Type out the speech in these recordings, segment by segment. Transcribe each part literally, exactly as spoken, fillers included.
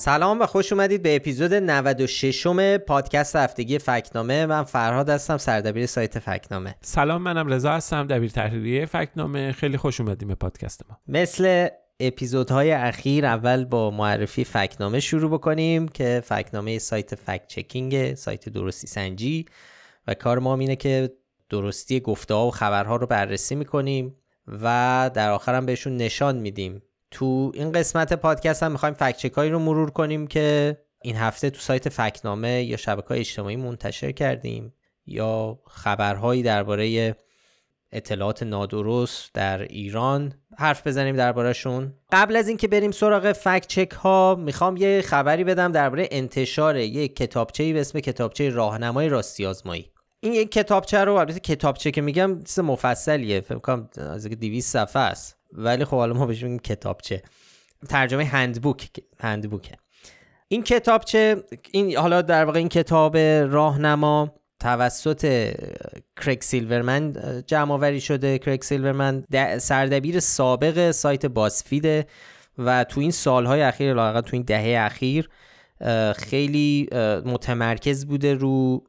سلام و خوش اومدید به اپیزود نود و ششم پادکست هفتگی فکت‌نامه. من فرهاد هستم، سردبیر سایت فکت‌نامه. سلام، منم رضا هستم، دبیر تحریریه فکت‌نامه. خیلی خوش اومدید به پادکست ما. مثل اپیزودهای اخیر اول با معرفی فکت‌نامه شروع بکنیم که فکت‌نامه سایت فکت چکینگ، سایت درستی سنجی، و کار ما اینه که درستی گفته‌ها و خبرها رو بررسی می‌کنیم و در آخر هم بهشون نشان میدیم. تو این قسمت پادکست هم میخوایم فکت چکایی رو مرور کنیم که این هفته تو سایت فکت‌نامه یا شبکه‌های اجتماعی منتشر کردیم، یا خبرهایی درباره اطلاعات نادرست در ایران حرف بزنیم دربارهشون. قبل از اینکه بریم سراغ فکت چک ها، میخوام یه خبری بدم درباره انتشار یه کتابچه‌ای به اسم کتابچه راهنمای راستی آزمایی. این یک کتابچه رو، البته کتابچه که میگم چیز مفصلیه، فکر کنم از دویست صفحه است، ولی خب حالا ما بهش میگیم کتابچه. ترجمه هندبوک هندبوکه. این کتابچه، این حالا در واقع این کتاب راهنما توسط کرک سیلورمن جمع آوری شده. کرک سیلورمن سردبیر سابق سایت بازفید و تو این سالهای اخیر، لااقل تو این دهه اخیر، خیلی متمرکز بوده رو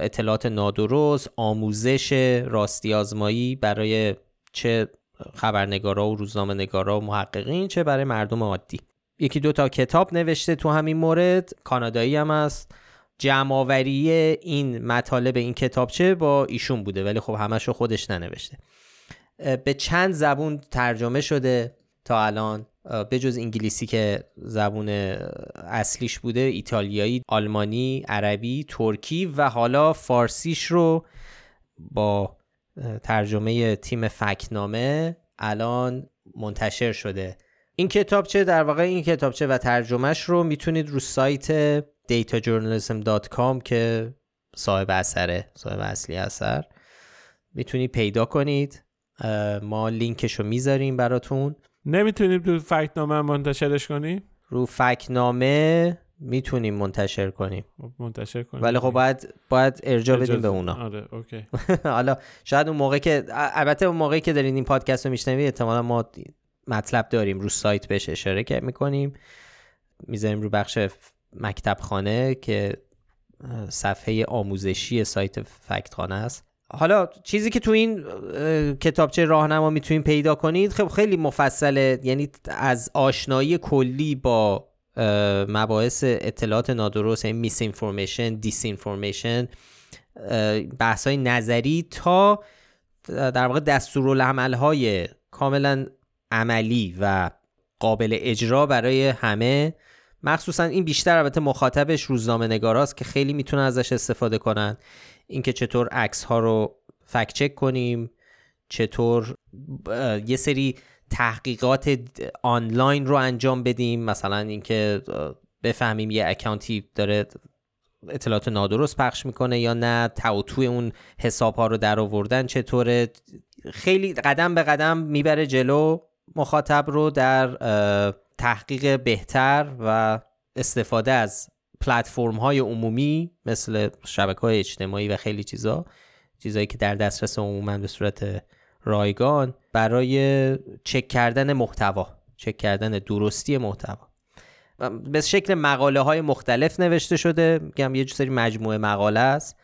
اطلاعات نادرست، آموزش راستی آزمایی برای چه خبرنگارا و روزنامه‌نگارا و محققین، چه برای مردم عادی. یکی دو تا کتاب نوشته تو همین مورد، کانادایی هم است. جمع‌آوری این مطالب این کتابچه با ایشون بوده، ولی خب همشو خودش ننوشته. به چند زبون ترجمه شده تا الان، به جز انگلیسی که زبون اصلیش بوده، ایتالیایی، آلمانی، عربی، ترکی، و حالا فارسیش رو با ترجمه تیم فکت‌نامه الان منتشر شده. این کتابچه در واقع، این کتابچه و ترجمهش رو میتونید رو سایت data journalism dot com که صاحب اثره، صاحب اصلی اثر، میتونید پیدا کنید. ما لینکش رو میذاریم براتون. نمیتونید رو فکت‌نامه منتشرش کنیم؟ رو فکت‌نامه میتونیم منتشر کنیم منتشر کنیم ولی خب باید باید ارجاع بدیم به اونا. آره، اوکی. حالا شاید اون موقع که، البته اون موقعی که دارین این پادکست رو میشنوید، احتمالاً ما مطلب داریم رو سایت بهش اشاره میکنیم، میذاریم رو بخش مکتب خانه که صفحه آموزشی سایت فکت خانه است. حالا چیزی که تو این کتابچه راهنما میتونید پیدا کنید خب خیلی مفصله، یعنی از آشنایی کلی با مباحث اطلاعات نادرست، این میس اینفورمیشن، دیس اینفورمیشن، بحث‌های نظری، تا در واقع دستورالعمل‌های کاملا عملی و قابل اجرا برای همه. مخصوصا این بیشتر البته مخاطبش روزنامه‌نگاراست که خیلی میتونن ازش استفاده کنن. اینکه چطور عکس‌ها رو فکت چک کنیم، چطور یه سری تحقیقات آنلاین رو انجام بدیم، مثلا اینکه بفهمیم یه اکانتی داره اطلاعات نادرست پخش میکنه یا نه، تعاطوی اون حساب ها رو در آوردن چطوره. خیلی قدم به قدم میبره جلو مخاطب رو در تحقیق بهتر و استفاده از پلتفرم های عمومی مثل شبکه‌های اجتماعی و خیلی چیزا، چیزایی که در دسترس عموما به صورت رایگان، برای چک کردن محتوا، چک کردن درستی محتوا. به شکل مقاله های مختلف نوشته شده، میگم یه سری مجموعه مقاله است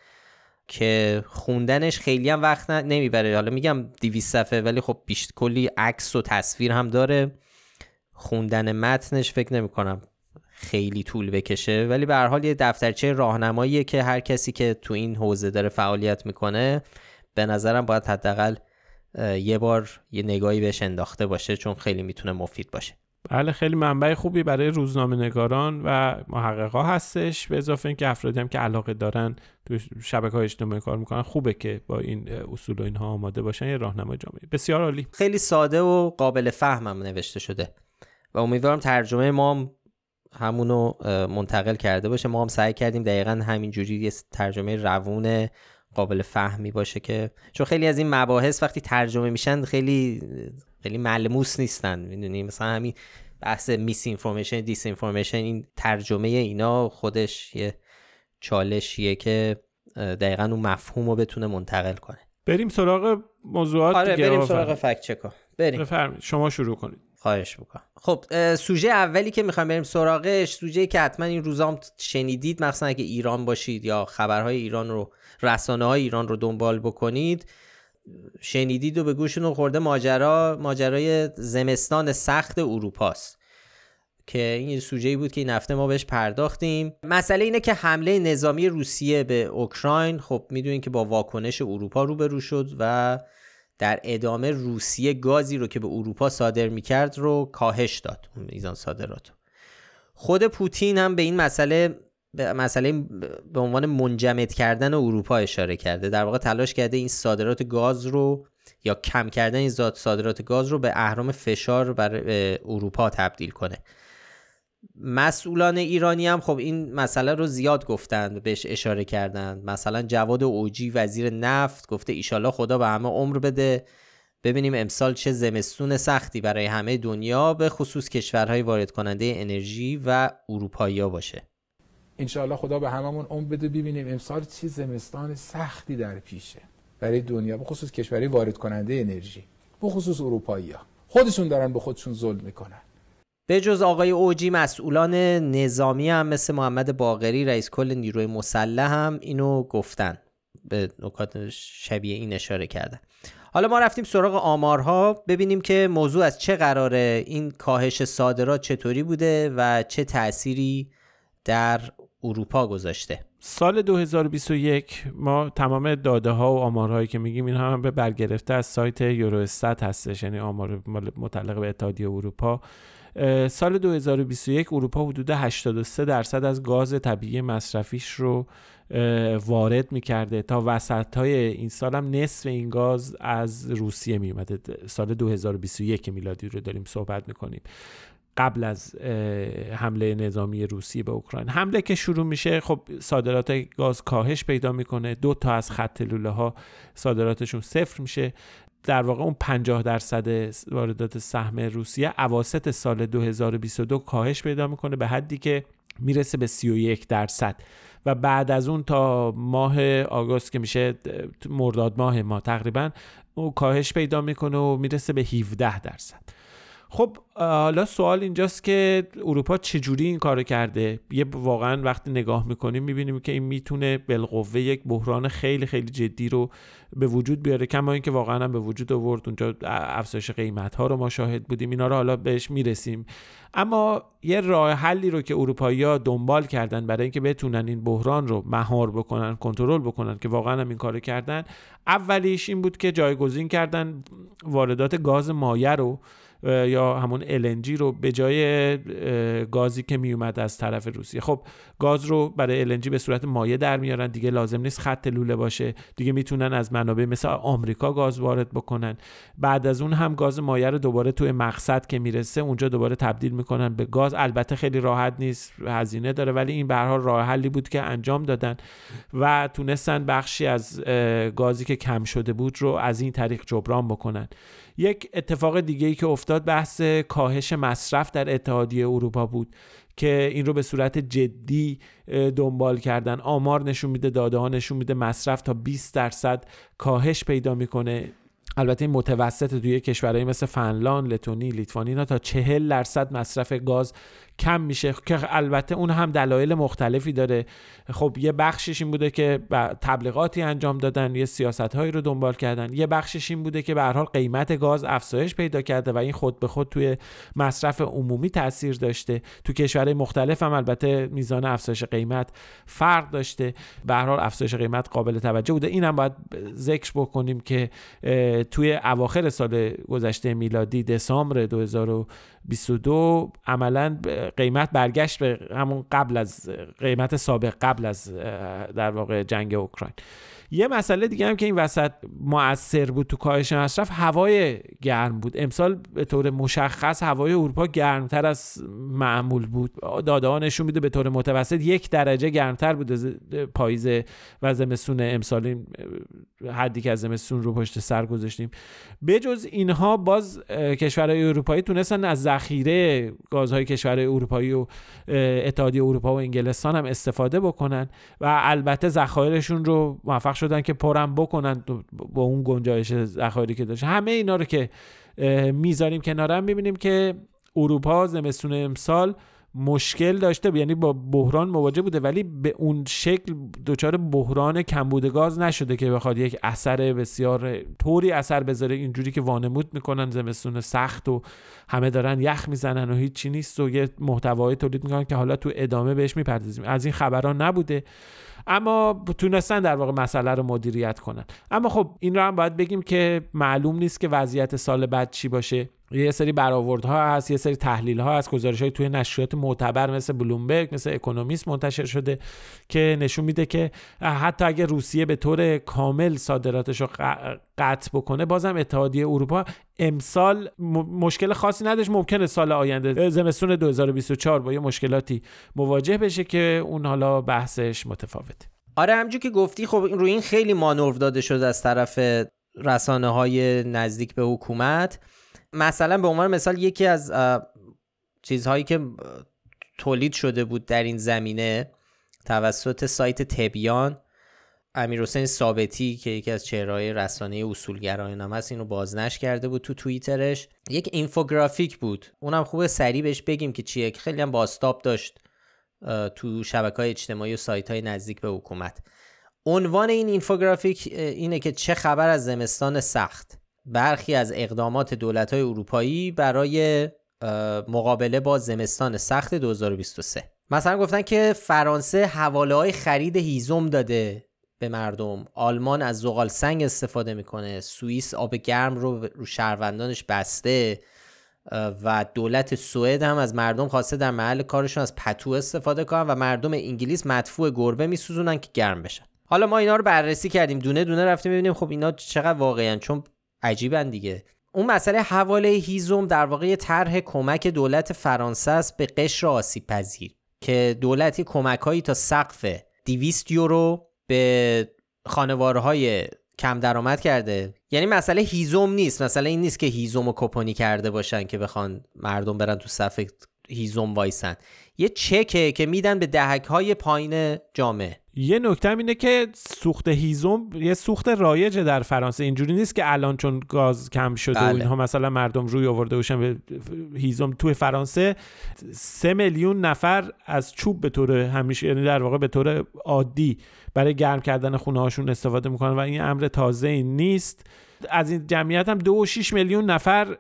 که خوندنش خیلی هم وقت نمیبره. حالا میگم دویست صفحه، ولی خب بیشتر کلی عکس و تصویر هم داره. خوندن متنش فکر نمی کنم خیلی طول بکشه، ولی به هر حال یه دفترچه راهنماییه که هر کسی که تو این حوزه داره فعالیت میکنه به نظرم باید حداقل یه بار یه نگاهی بهش انداخته باشه، چون خیلی میتونه مفید باشه. بله، خیلی منبع خوبی برای روزنامه‌نگاران و محققا هستش، به اضافه اینکه افرادی هم که علاقه دارن تو شبکه‌های اجتماعی کار میکنن، خوبه که با این اصول و اینها آماده باشن. یه راهنمای جامعی بسیار عالی، خیلی ساده و قابل فهمم نوشته شده و امیدوارم ترجمه ما هم همونو منتقل کرده باشه. ما هم سعی کردیم دقیقاً همین جوری یه ترجمه روونه قابل فهمی باشه، که چون خیلی از این مباحث وقتی ترجمه میشن خیلی خیلی ملموس نیستن، میدونی، مثلا همین بحث میس اینفورمیشن، دیس اینفورمیشن، این ترجمه اینا خودش یه چالشیه که دقیقاً اون مفهومو بتونه منتقل کنه. بریم سراغ موضوعات. آره، بریم سراغ فکت چکا. بریم، بفرمایید، شما شروع کنید. خواهش میکنم. خب سوژه اولی که میخوام بریم سراغش، سوژه‌ای که حتما این روزام شنیدید، مخصوصا اگه ایران باشید یا خبرهای ایران رو، رسانه‌های ایران رو دنبال بکنید، شنیدید و به گوشتون خورده، ماجرا ماجرای زمستان سخت اروپاست که این سوژه‌ای بود که این هفته ما بهش پرداختیم. مسئله اینه که حمله نظامی روسیه به اوکراین، خب میدونین که با واکنش اروپا روبرو شد و در ادامه روسیه گازی رو که به اروپا صادر میکرد رو کاهش داد، میزان صادرات. خود پوتین هم به این مسئله به مسئله به عنوان منجمد کردن اروپا اشاره کرده، در واقع تلاش کرده این صادرات گاز رو یا کم کردن این صادرات گاز رو به اهرم فشار بر اروپا تبدیل کنه. مسئولان ایرانی هم خب این مسئله رو زیاد گفتند، بهش اشاره کردند. مثلا جواد اوجی وزیر نفت گفته ایشالله خدا به همه عمر بده، ببینیم امسال چه زمستون سختی برای همه دنیا به خصوص کشورهای وارد کننده انرژی و اروپایی‌ها باشه. انشالله خدا به هممون عمر بده، ببینیم امسال چه زمستان سختی در پیشه برای دنیا، به خصوص کشورهای وارد کننده انرژی، به خصوص اروپایی‌ها. خودشون دارن به خودشون ظلم میکنن. به جز آقای اوجی، مسئولان نظامی هم مثل محمد باقری رئیس کل نیروی مسلح هم اینو گفتن، به نکات شبیه این اشاره کردن. حالا ما رفتیم سراغ آمارها ببینیم که موضوع از چه قراره، این کاهش صادرات چطوری بوده و چه تأثیری در اروپا گذاشته. سال دو هزار و بیست و یک ما تمام داده ها و آمارهایی که میگیم این هم به برگرفته از سایت یوروستات هستش، یعنی آمار متعلق به اتحادیه اروپا. سال دو هزار و بیست و یک اروپا حدود هشتاد و سه درصد از گاز طبیعی مصرفیش رو وارد میکرده. تا وسط‌های این سال هم نصف این گاز از روسیه میومده. سال دو هزار و بیست و یک میلادی رو داریم صحبت میکنیم، قبل از حمله نظامی روسیه به اوکراین. حمله که شروع میشه، خب صادرات گاز کاهش پیدا میکنه، دو تا از خط لوله ها صادراتشون صفر میشه. در واقع اون پنجاه درصد واردات سهم روسیه اواسط سال دو هزار و بیست و دو کاهش پیدا میکنه به حدی که میرسه به سی و یک درصد و بعد از اون تا ماه آگوست که میشه مرداد ماه ما تقریبا اون کاهش پیدا میکنه و میرسه به هفده درصد. خب حالا سوال اینجاست که اروپا چجوری این کارو کرده؟ یه واقعا وقتی نگاه میکنیم میبینیم که این میتونه بالقوه یک بحران خیلی خیلی جدی رو به وجود بیاره، کما اینکه واقعا هم به وجود آورد. اونجا افزایش قیمت ها رو ما شاهد بودیم، اینا رو حالا بهش میرسیم. اما یه راه حلی رو که اروپایی‌ها دنبال کردن برای اینکه بتونن این بحران رو مهار بکنن، کنترل بکنن، که واقعا هم این کارو کردن، اولیش این بود که جایگزین کردن واردات گاز مایع رو یا همون ال ان جی رو به جای گازی که می اومد از طرف روسیه. خب گاز رو برای ال ان جی به صورت مایع در میارن، دیگه لازم نیست خط لوله باشه، دیگه میتونن از منابع مثل آمریکا گاز وارد بکنن. بعد از اون هم گاز مایع رو دوباره توی مقصد که میرسه اونجا دوباره تبدیل میکنن به گاز. البته خیلی راحت نیست، هزینه داره، ولی این به هر حال راه حلی بود که انجام دادن و تونستن بخشی از گازی که کم شده بود رو از این طریق جبران بکنن. یک اتفاق دیگه‌ای که افتاد بحث کاهش مصرف در اتحادیه اروپا بود که این رو به صورت جدی دنبال کردن. آمار نشون میده، داده ها نشون میده مصرف تا بیست درصد کاهش پیدا میکنه. البته این متوسط توی کشورهایی مثل فنلاند، لتونی، لیتوانی اینا تا چهل درصد مصرف گاز کم میشه، که البته اون هم دلایل مختلفی داره. خب یه بخشش این بوده که تبلیغاتی انجام دادن، یه سیاست‌هایی رو دنبال کردن، یه بخشش این بوده که به هر حال قیمت گاز افزایش پیدا کرده و این خود به خود توی مصرف عمومی تاثیر داشته. تو کشورهای مختلف هم البته میزان افزایش قیمت فرق داشته، به هر حال افزایش قیمت قابل توجه بوده. اینم باید ذکر بکنیم که توی اواخر سال گذشته میلادی، دسامبر دو هزار و بیست و دو، عملاً قیمت برگشت به همون قبل از قیمت سابق، قبل از در واقع جنگ اوکراین. یه مسئله دیگه هم که این وسط مؤثر بود تو کاهش مصرف، هوای گرم بود. امسال به طور مشخص هوای اروپا گرمتر از معمول بود. داده ها نشون میده به طور متوسط یک درجه گرمتر بود پاییز و زمستون امسال، حدی که از زمستون رو پشت سر گذاشتیم. به جز اینها باز کشورهای اروپایی تونستن از ذخیره گازهای کشورهای اروپایی و اتحادیه اروپا و انگلستان هم استفاده بکنن و البته ذخایرشون رو موفق شدن که پرم بکنن با اون گنجایش ذخایری که داشت. همه اینا رو که میذاریم کنارم، میبینیم که اروپا زمستون امسال مشکل داشته، یعنی با بحران مواجه بوده، ولی به اون شکل دچار بحران کمبود گاز نشده که بخواد یک اثر بسیار طوری اثر بذاره اینجوری که وانمود میکنن زمستون سخت و همه دارن یخ میزنن و هیچ چیزی نیست و یه محتوایی تولید میکنن که حالا تو ادامه بهش میپردازیم. از این خبرها نبوده، اما تونستن در واقع مسئله رو مدیریت کنن. اما خب این رو هم باید بگیم که معلوم نیست که وضعیت سال بعد چی باشه. یه سری برآوردها هست، یه سری تحلیل‌ها هست، گزارش‌های توی نشریات معتبر مثل بلومبرگ، مثل اکونومیست منتشر شده که نشون میده که حتی اگه روسیه به طور کامل صادراتش رو قطع بکنه، بازم اتحادیه اروپا امسال م- مشکل خاصی نداشت. ممکنه سال آینده زمستون دو هزار و بیست و چهار با یه مشکلاتی مواجه بشه که اون حالا بحثش متفاوته. آره، همونجوری که گفتی خب روی این خیلی مانور داده شده از طرف رسانه‌های نزدیک به حکومت. مثلا به عنوان مثال یکی از چیزهایی که تولید شده بود در این زمینه توسط سایت تبیان، امیرحسین ثابتی که یکی از چهره‌های رسانه اصولگرایان هم هست اینو بازنشر کرده بود تو توییترش. یک اینفوگرافیک بود، اونم خوبه سریع بهش بگیم که چیه، که خیلی هم بازتاب داشت تو شبکه‌های اجتماعی و سایت‌های نزدیک به حکومت. عنوان این اینفوگرافیک اینه که چه خبر از زمستان سخت، برخی از اقدامات دولت‌های اروپایی برای مقابله با زمستان سخت دو هزار و بیست و سه. مثلا گفتن که فرانسه حواله‌های خرید هیزم داده به مردم، آلمان از زغال سنگ استفاده میکنه، سوئیس آب گرم رو رو شهروندانش بسته و دولت سوئد هم از مردم خواسته در محل کارشون از پتو استفاده کنن و مردم انگلیس مدفوع گربه میسوزونن که گرم بشن. حالا ما اینا رو بررسی کردیم، دونه دونه رفتیم ببینیم خب اینا چقدر واقعیه، چون عجیبن دیگه. اون مسئله حواله هیزم در واقع طرح کمک دولت فرانسه است به قشر آسیب‌پذیر که دولتی کمک‌هایی تا سقف دویست یورو به خانوارهای کم درآمد کرده. یعنی مسئله هیزم نیست، مسئله این نیست که هیزم و کپونی کرده باشن که بخوان مردم برن تو صف هیزم وایسن. یه چکه که میدن به دهک‌های پایین جامعه. یه نکته اینه که سوخت هیزم یه سوخت رایجه در فرانسه، اینجوری نیست که الان چون گاز کم شده بله. و اینها مثلا مردم روی آورده باشن به هیزم. توی فرانسه سه میلیون نفر از چوب به طور همیشه، یعنی در واقع به طور عادی برای گرم کردن خونه هاشون استفاده میکنن و این امر تازه‌ای نیست. از این جمعیت هم دو و شش میلیون نفر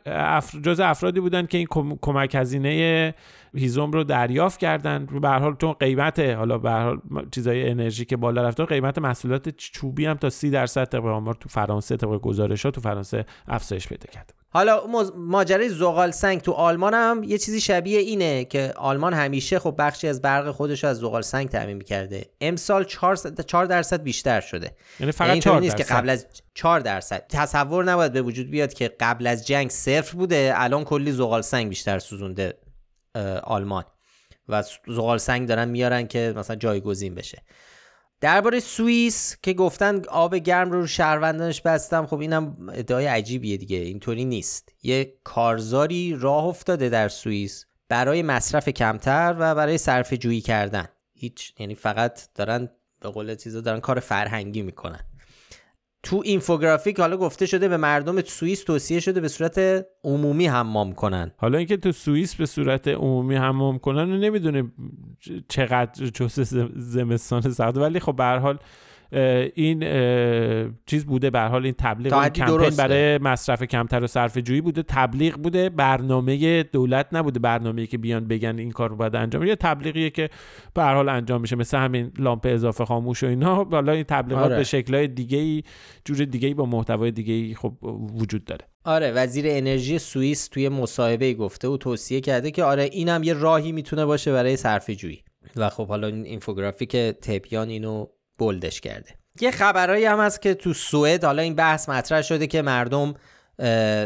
جز افرادی بودن که این کمک هزینه هیزم رو دریافت کردن. به هر حال چون قیمت حالا به هر حال چیزای انرژی که بالا رفته، قیمت محصولات چوبی هم تا سی درصد طبق آمار تو فرانسه، طبق گزارش‌ها تو فرانسه افزایش پیدا کرده. حالا ماجرای زغال سنگ تو آلمان هم یه چیزی شبیه اینه که آلمان همیشه خب بخشی از برق خودش رو از زغال سنگ تامین می‌کرده. امسال چهار درصد بیشتر شده. یعنی فقط چهار درصد که قبل از چهار درصد. تصور نباید به وجود بیاد که قبل از جنگ صفر بوده، الان کلی زغال سنگ بیشتر سوزونده آلمان و زغال سنگ دارن میارن که مثلا جایگزین بشه. درباره سوئیس که گفتن آب گرم رو شهروندانش بستم، خب اینم ادعای عجیبیه دیگه، اینطوری نیست. یه کارزاری راه افتاده در سوئیس برای مصرف کمتر و برای صرفه جویی کردن. هیچ، یعنی فقط دارن به قول چیزا دارن کار فرهنگی میکنن. تو اینفوگرافیک حالا گفته شده به مردم سوئیس توصیه شده به صورت عمومی حمام کنن. حالا اینکه تو سوئیس به صورت عمومی حمام کنن رو نمیدونه چقدر جزء زمستان سخت، ولی خب به هر حال این چیز بوده، به هر حال این تبلیغ و کمپین برای مصرف کمتر و صرفه جویی بوده، تبلیغ بوده، برنامه دولت نبوده، برنامه‌ای که بیان بگن این کارو باید انجام بده. تبلیغیه که به هر حال انجام میشه، مثل همین لامپ اضافه خاموش و اینا. بالا این تبلیغات آره. به شکل‌های دیگه‌ای، جور دیگه‌ای، با محتوای دیگه‌ای خب وجود داره. آره، وزیر انرژی سوئیس توی مصاحبه‌ای گفته و توصیه کرده که آره اینم یه راهی میتونه باشه برای صرفه جویی. و خب حالا این اینفوگرافیک تبیان اینو بولدش کرده. یه خبرایی هم هست که تو سوئد حالا این بحث مطرح شده که مردم،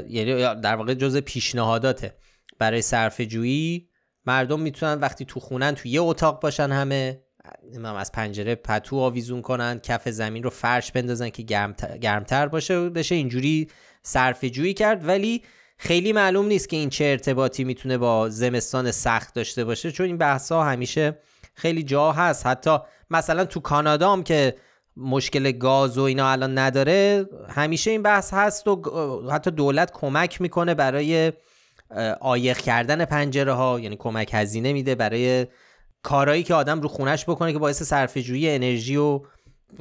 یعنی در واقع جزء پیشنهاداته برای صرفه جویی، مردم میتونن وقتی تو خونن تو یه اتاق باشن، همه از پنجره پتو آویزون کنن، کف زمین رو فرش بندازن که گرمتر باشه، بشه اینجوری صرفه جویی کرد. ولی خیلی معلوم نیست که این چه ارتباطی میتونه با زمستان سخت داشته باشه، چون این بحث ها همیشه خیلی جا هست. حتی مثلا تو کانادا هم که مشکل گاز و اینا الان نداره، همیشه این بحث هست و حتی دولت کمک میکنه برای عایق کردن پنجره ها، یعنی کمک هزینه میده برای کارهایی که آدم رو خونش بکنه که باعث صرفه‌جویی انرژی و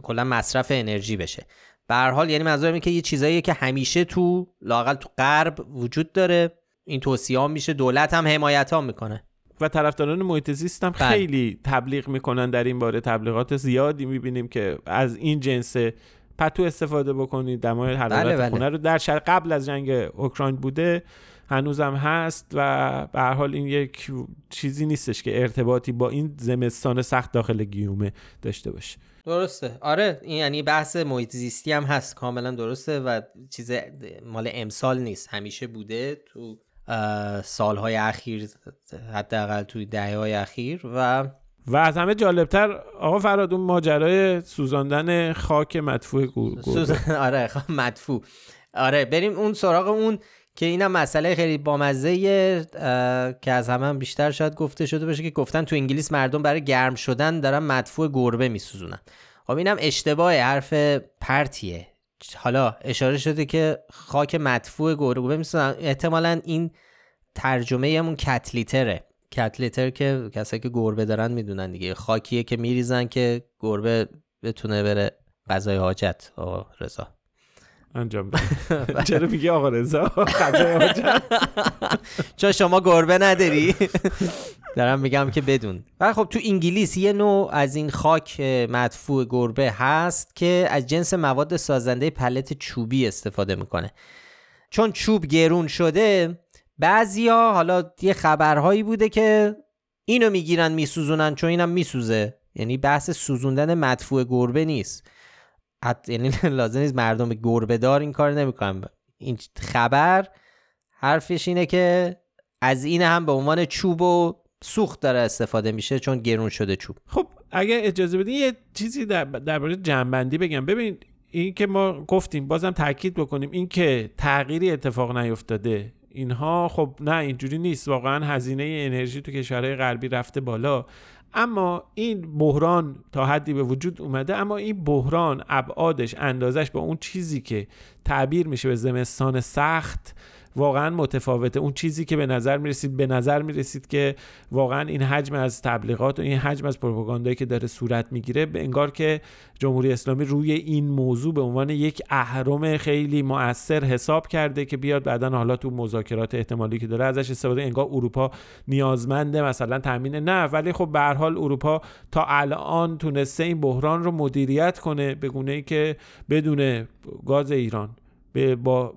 کلا مصرف انرژی بشه. به هر حال یعنی منظورم اینه که یه چیزاییه که همیشه تو لااقل تو غرب وجود داره، این توصیه‌ها میشه، دولت هم حمایت‌ها میکنه و طرفداران محیط زیست هم خیلی تبلیغ میکنن در این باره، تبلیغات زیادی میبینیم که از این جنس پتو استفاده بکنید، دمای حرارت بله بله. خونه رو در شرق قبل از جنگ اوکراین بوده، هنوزم هست و به هر حال این یک چیزی نیستش که ارتباطی با این زمستان سخت داخل گیومه داشته باشه. درسته، آره، این یعنی بحث محیط زیستی هم هست، کاملا درسته و چیز مال امسال نیست، همیشه بوده تو سالهای اخیر، حداقل توی دهه‌های اخیر. و و از همه جالبتر آقا فرهاد اون ماجرای سوزاندن خاک مدفوع گور سوزن... آره خاک مدفوع، آره بریم اون سراغ اون که اینم مسئله خیلی بامزه که از همه هم بیشتر شاید گفته شده باشه، که گفتن تو انگلیس مردم برای گرم شدن دارن مدفوع گربه میسوزونن. خب اینم اشتباه حرف پرتیه. حالا اشاره شده که خاک مدفوع گربه میسوزونن، احتمالاً این ترجمه همون کتلیتره. کتلیتر که کسایی که گربه دارن میدونن دیگه، خاکیه که میریزن که گربه بتونه بره غذای حاجت. آقا رضا انجام بده. چرا میگی آقا رضا غذای حاجت؟ چون شما گربه نداری. دارم میگم که بدون. و خب تو انگلیس یه نوع از این خاک مدفوع گربه هست که از جنس مواد سازنده پلت چوبی استفاده میکنه. چون چوب گرون شده، بعضیا حالا یه خبرهایی بوده که اینو میگیرن میسوزونن چون اینم میسوزه. یعنی بحث سوزوندن مدفوع گربه نیست. حتی یعنی لازم نیست مردم گربه دار این کار نمیکنن. این خبر حرفش اینه که از این هم به عنوان چوب و سوخت داره استفاده میشه چون گرون شده چوب. خب اگه اجازه بدین یه چیزی در درباره جنبندی بگم. ببین این که ما گفتیم، بازم تاکید بکنیم، این که تغییری اتفاق نیفتاده اینها، خب نه اینجوری نیست، واقعا هزینه انرژی تو کشورهای غربی رفته بالا، اما این بحران تا حدی به وجود اومده، اما این بحران ابعادش، اندازش با اون چیزی که تعبیر میشه به زمستان سخت واقعا متفاوته. اون چیزی که به نظر میرسید به نظر میرسید که واقعا این حجم از تبلیغات و این حجم از پروپاگاندایی که داره صورت میگیره، به انگار که جمهوری اسلامی روی این موضوع به عنوان یک اهرم خیلی مؤثر حساب کرده که بیاد بعداً حالا تو مذاکرات احتمالی که داره ازش استفاده، انگار اروپا نیازمنده مثلا تامین نه، ولی خب به هر حال اروپا تا الان تونسته این بحران رو مدیریت کنه به گونه‌ای که بدون گاز ایران، به با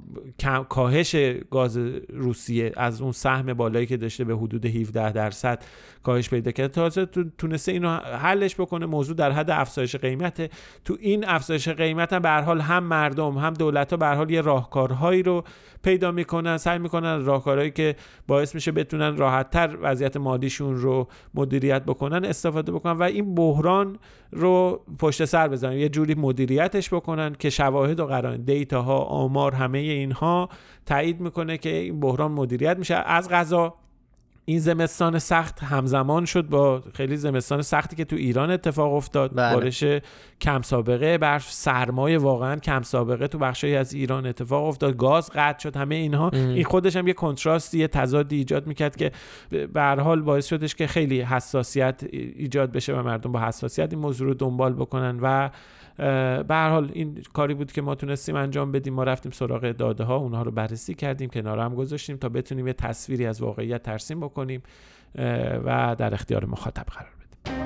کاهش گاز روسیه از اون سهم بالایی که داشته به حدود هفده درصد کاهش پیدا کرده، تازه تونسته اینو حلش بکنه. موضوع در حد افزایش قیمته. تو این افزایش قیمت هم به هر حال هم مردم هم دولت‌ها به هر حال یه راهکارهایی رو پیدا میکنن، سعی میکنن راهکارهایی که باعث میشه بتونن راحت‌تر وضعیت مالیشون رو مدیریت بکنن استفاده بکنن و این بحران رو پشت سر بزنن، یه جوری مدیریتش بکنن که شواهد و قرائن، دیتاها، آمار، همه اینها تایید میکنه که این بحران مدیریت میشه. از قضا این زمستان سخت همزمان شد با خیلی زمستان سختی که تو ایران اتفاق افتاد، بله. بارش کم سابقه، برف، سرمایه واقعا کم سابقه تو بخشی از ایران اتفاق افتاد، گاز قطع شد، همه اینها ام. این خودش هم یه کنتراستی، یه تضادی ایجاد میکرد که به هر حال باعث شدش که خیلی حساسیت ایجاد بشه و مردم با حساسیت این موضوع رو دنبال بکنن و به هر حال این کاری بود که ما تونستیم انجام بدیم. ما رفتیم سراغ داده ها، اونها رو بررسی کردیم، کنار هم گذاشتیم تا بتونیم یه تصویری از واقعیت ترسیم بکنیم و در اختیار مخاطب قرار بدیم.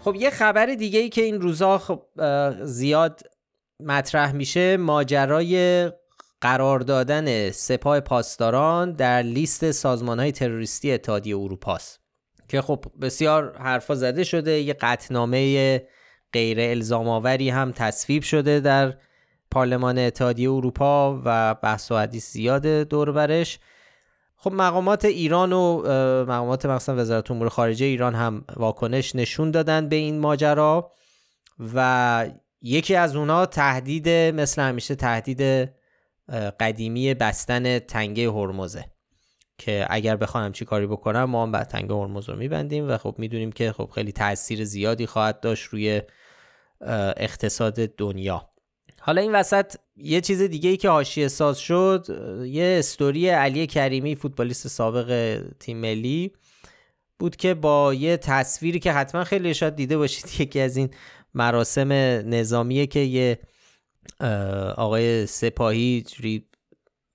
خب یه خبر دیگه ای که این روزا خب زیاد مطرح میشه، ماجرای قرار دادن سپاه پاسداران در لیست سازمان‌های تروریستی اتحادیه اروپاست که خب بسیار حرفا زده شده، یه قطعنامه غیر الزام‌آوری هم تصویب شده در پارلمان اتحادیه اروپا و بحث و حدیث زیاده دور برش. خب مقامات ایران و مقامات مثلا وزارت امور خارجه ایران هم واکنش نشون دادن به این ماجرا و یکی از اونها تهدید، مثل همیشه تهدید قدیمی بستن تنگه هرمزه که اگر بخوام چی کاری بکنم ما هم بعد تنگه هرمز رو میبندیم و خب میدونیم که خب خیلی تأثیر زیادی خواهد داشت روی اقتصاد دنیا. حالا این وسط یه چیز دیگه ای که حاشیه ساز شد، یه استوری علی کریمی، فوتبالیست سابق تیم ملی بود که با یه تصویری که حتما خیلی شاید دیده باشید، یکی از این مراسم نظامیه که یه آقای سپاهی جوری